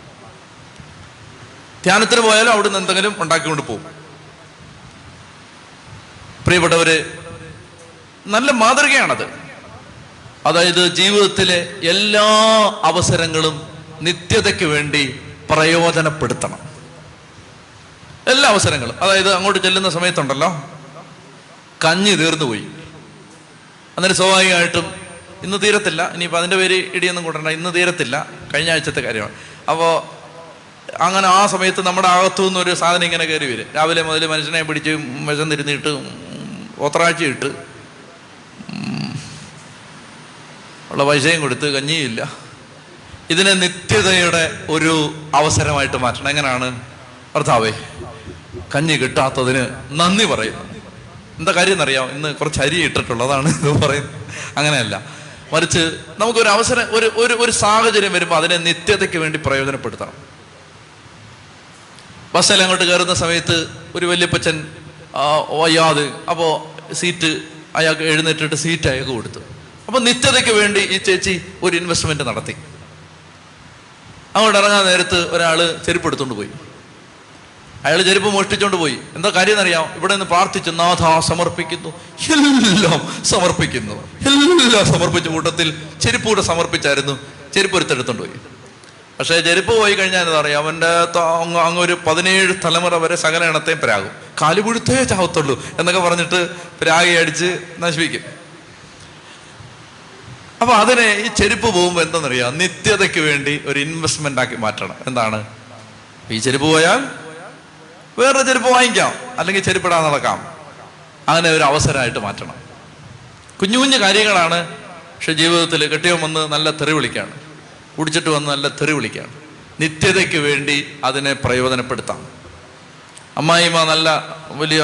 ധ്യാനത്തിന് പോയാലും അവിടുന്ന് എന്തെങ്കിലും ഉണ്ടാക്കിക്കൊണ്ട് പോകും. പ്രിയപ്പെട്ടവര്, നല്ല മാതൃകയാണത്. അതായത് ജീവിതത്തിലെ എല്ലാ അവസരങ്ങളും നിത്യതയ്ക്ക് വേണ്ടി പ്രയോജനപ്പെടുത്തണം. എല്ലാ അവസരങ്ങളും. അതായത് അങ്ങോട്ട് ചെല്ലുന്ന സമയത്തുണ്ടല്ലോ, കഞ്ഞി തീർന്നു പോയി. അന്നേരം സ്വാഭാവികമായിട്ടും ഇന്ന് തീരത്തില്ല, ഇനിയിപ്പോൾ അതിൻ്റെ പേര് ഇടിയൊന്നും കൂട്ടണ്ട, ഇന്ന് തീരത്തില്ല, കഴിഞ്ഞ ആഴ്ചത്തെ കാര്യമാണ്. അപ്പോൾ അങ്ങനെ ആ സമയത്ത് നമ്മുടെ അകത്തു നിന്നൊരു സാധനം ഇങ്ങനെ കയറി വരും. രാവിലെ മുതൽ മനുഷ്യനെ പിടിച്ച് വിശന്നിരുന്നിട്ട് ഒത്രാഴ്ച ഇട്ട് ഉള്ള പൈസയും കൊടുത്ത് കഞ്ഞിയില്ല. ഇതിനെ നിത്യതയുടെ ഒരു അവസരമായിട്ട് മാറ്റണം. എങ്ങനെയാണ്? കർത്താവേ, കഞ്ഞി കിട്ടാത്തതിന് നന്ദി പറയുന്നു. എന്താ കാര്യം എന്നറിയാം? ഇന്ന് കുറച്ച് അരി ഇട്ടിട്ടുള്ളതാണ് ഇത് പറയുന്നത്. അങ്ങനെയല്ല, മറിച്ച് നമുക്കൊരു അവസരം, ഒരു സാഹചര്യം വരുമ്പോൾ അതിനെ നിത്യതയ്ക്ക് വേണ്ടി പ്രയോജനപ്പെടുത്തണം. ബസ്സിൽ അങ്ങോട്ട് കയറുന്ന സമയത്ത് ഒരു വല്യപ്പച്ചൻ വയ്യാതെ, അപ്പോൾ സീറ്റ് അയാൾക്ക് എഴുന്നേറ്റിട്ട് സീറ്റ് അയാൾക്ക് കൊടുത്തു. അപ്പോൾ നിത്യതയ്ക്ക് വേണ്ടി ഈ ചേച്ചി ഒരു ഇൻവെസ്റ്റ്മെൻറ്റ് നടത്തി. അങ്ങോട്ട് ഇറങ്ങാൻ നേരത്ത് ഒരാൾ ചെരുപ്പ് എടുത്തുകൊണ്ട് പോയി. അയാൾ ചെരുപ്പ് മോഷ്ടിച്ചുകൊണ്ട് പോയി. എന്താ കാര്യം എന്നറിയാം? ഇവിടെ നിന്ന് പ്രാർത്ഥിച്ചു, നാഥാ സമർപ്പിക്കുന്നു, എല്ലാം സമർപ്പിക്കുന്നു, എല്ലാം സമർപ്പിച്ച കൂട്ടത്തിൽ ചെരുപ്പ് കൂടെ സമർപ്പിച്ചായിരുന്നു. ചെരുപ്പ് ഒരുത്തെടുത്തോണ്ട് പോയി. പക്ഷേ ചെരുപ്പ് പോയി കഴിഞ്ഞാൽ എന്താ പറയുക, അവൻ്റെ അങ്ങൊരു 17 തലമുറ വരെ സകല ഇണത്തെയും പ്രാകും, കാലുപുഴുത്തേ ചാവത്തുള്ളൂ എന്നൊക്കെ പറഞ്ഞിട്ട് പ്രാഗി അടിച്ച് നശിപ്പിക്കും. അപ്പോൾ അതിനെ ഈ ചെരുപ്പ് പോകുമ്പോൾ എന്താണെന്നറിയാം, നിത്യതയ്ക്ക് വേണ്ടി ഒരു ഇൻവെസ്റ്റ്മെൻ്റ് ആക്കി മാറ്റണം. എന്താണ്? ഈ ചെരുപ്പ് പോയാൽ വേറൊരു ചെരുപ്പ് വാങ്ങിക്കാം, അല്ലെങ്കിൽ ചെരുപ്പിടാൻ നടക്കാം. അങ്ങനെ ഒരു അവസരമായിട്ട് മാറ്റണം. കുഞ്ഞു കുഞ്ഞു കാര്യങ്ങളാണ്. പക്ഷെ ജീവിതത്തിൽ കെട്ടിയവൻ വന്ന് നല്ല തെറി വിളിക്കുകയാണ്, കുടിച്ചിട്ട് വന്ന് നല്ല തെറി വിളിക്കുകയാണ്. നിത്യതയ്ക്ക് വേണ്ടി അതിനെ പ്രയോജനപ്പെടുത്താം. അമ്മായിമ്മ നല്ല വലിയ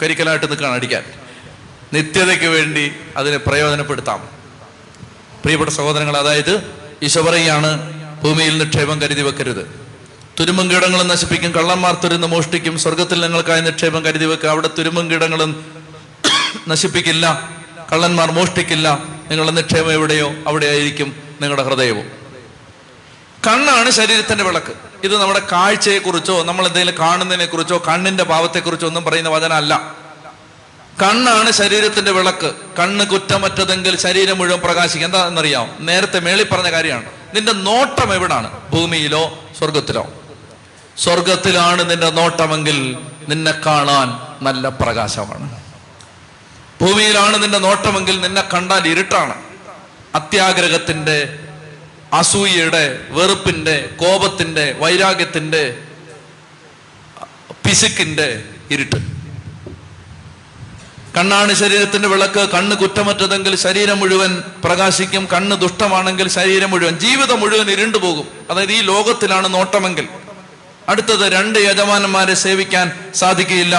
കരിക്കലായിട്ട് നിൽക്കുകയാണ് അടിക്കാൻ. നിത്യതയ്ക്ക് വേണ്ടി അതിനെ പ്രയോജനപ്പെടുത്താം. പ്രിയപ്പെട്ട സഹോദരങ്ങൾ, അതായത് ഈശോ പറയുകയാണ്, ഭൂമിയിൽ നിക്ഷേപം കരുതി വെക്കരുത്. തുരുമ്പും കീടങ്ങളും നശിപ്പിക്കും, കള്ളന്മാർ തുരുന്ന് മോഷ്ടിക്കും. സ്വർഗത്തിൽ നിങ്ങൾക്കായി നിക്ഷേപം കരുതി വെക്കുക, അവിടെ തുരുമ്പും കീടങ്ങളും നശിപ്പിക്കില്ല, കള്ളന്മാർ മോഷ്ടിക്കില്ല. നിങ്ങളുടെ നിക്ഷേപം എവിടെയോ അവിടെ ആയിരിക്കും നിങ്ങളുടെ ഹൃദയവും. കണ്ണാണ് ശരീരത്തിന്റെ വിളക്ക്. ഇത് നമ്മുടെ കാഴ്ചയെക്കുറിച്ചോ നമ്മൾ എന്തെങ്കിലും കാണുന്നതിനെ കുറിച്ചോ കണ്ണിന്റെ പാപത്തെക്കുറിച്ചോ ഒന്നും പറയുന്ന വചനം അല്ല. കണ്ണാണ് ശരീരത്തിന്റെ വിളക്ക്. കണ്ണ് കുറ്റമറ്റതെങ്കിൽ ശരീരം മുഴുവൻ പ്രകാശിക്കും. എന്താണെന്നറിയാം, നേരത്തെ മേളിൽ പറഞ്ഞ കാര്യമാണ്. നിന്റെ നോട്ടം എവിടാണ്? ഭൂമിയിലോ സ്വർഗത്തിലോ? സ്വർഗത്തിലാണ് നിന്റെ നോട്ടമെങ്കിൽ നിന്നെ കാണാൻ നല്ല പ്രകാശമാണ്. ഭൂമിയിലാണ് നിന്റെ നോട്ടമെങ്കിൽ നിന്നെ കണ്ടാൽ ഇരുട്ടാണ്. അത്യാഗ്രഹത്തിന്റെ, അസൂയയുടെ, വെറുപ്പിന്റെ, കോപത്തിന്റെ, വൈരാഗ്യത്തിന്റെ, പിശുക്കിന്റെ ഇരുട്ട്. കണ്ണാണ് ശരീരത്തിന്റെ വിളക്ക്. കണ്ണ് കുറ്റമറ്റതെങ്കിൽ ശരീരം മുഴുവൻ പ്രകാശിക്കും. കണ്ണ് ദുഷ്ടമാണെങ്കിൽ ശരീരം മുഴുവൻ, ജീവിതം മുഴുവൻ ഇരുണ്ടു പോകും. അതായത് ഈ ലോകത്തിലാണ് നോട്ടമെങ്കിൽ അടുത്തത്, 2 യജമാനന്മാരെ സേവിക്കാൻ സാധിക്കുകയില്ല.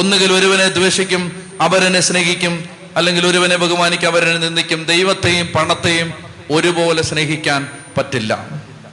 ഒന്നുകിൽ ഒരുവനെ ദ്വേഷിക്കും, അവരനെ സ്നേഹിക്കും, അല്ലെങ്കിൽ ഒരുവനെ ബഹുമാനിക്കും, അവരനെ നിന്ദിക്കും. ദൈവത്തെയും പണത്തെയും ഒരുപോലെ സ്നേഹിക്കാൻ പറ്റില്ല.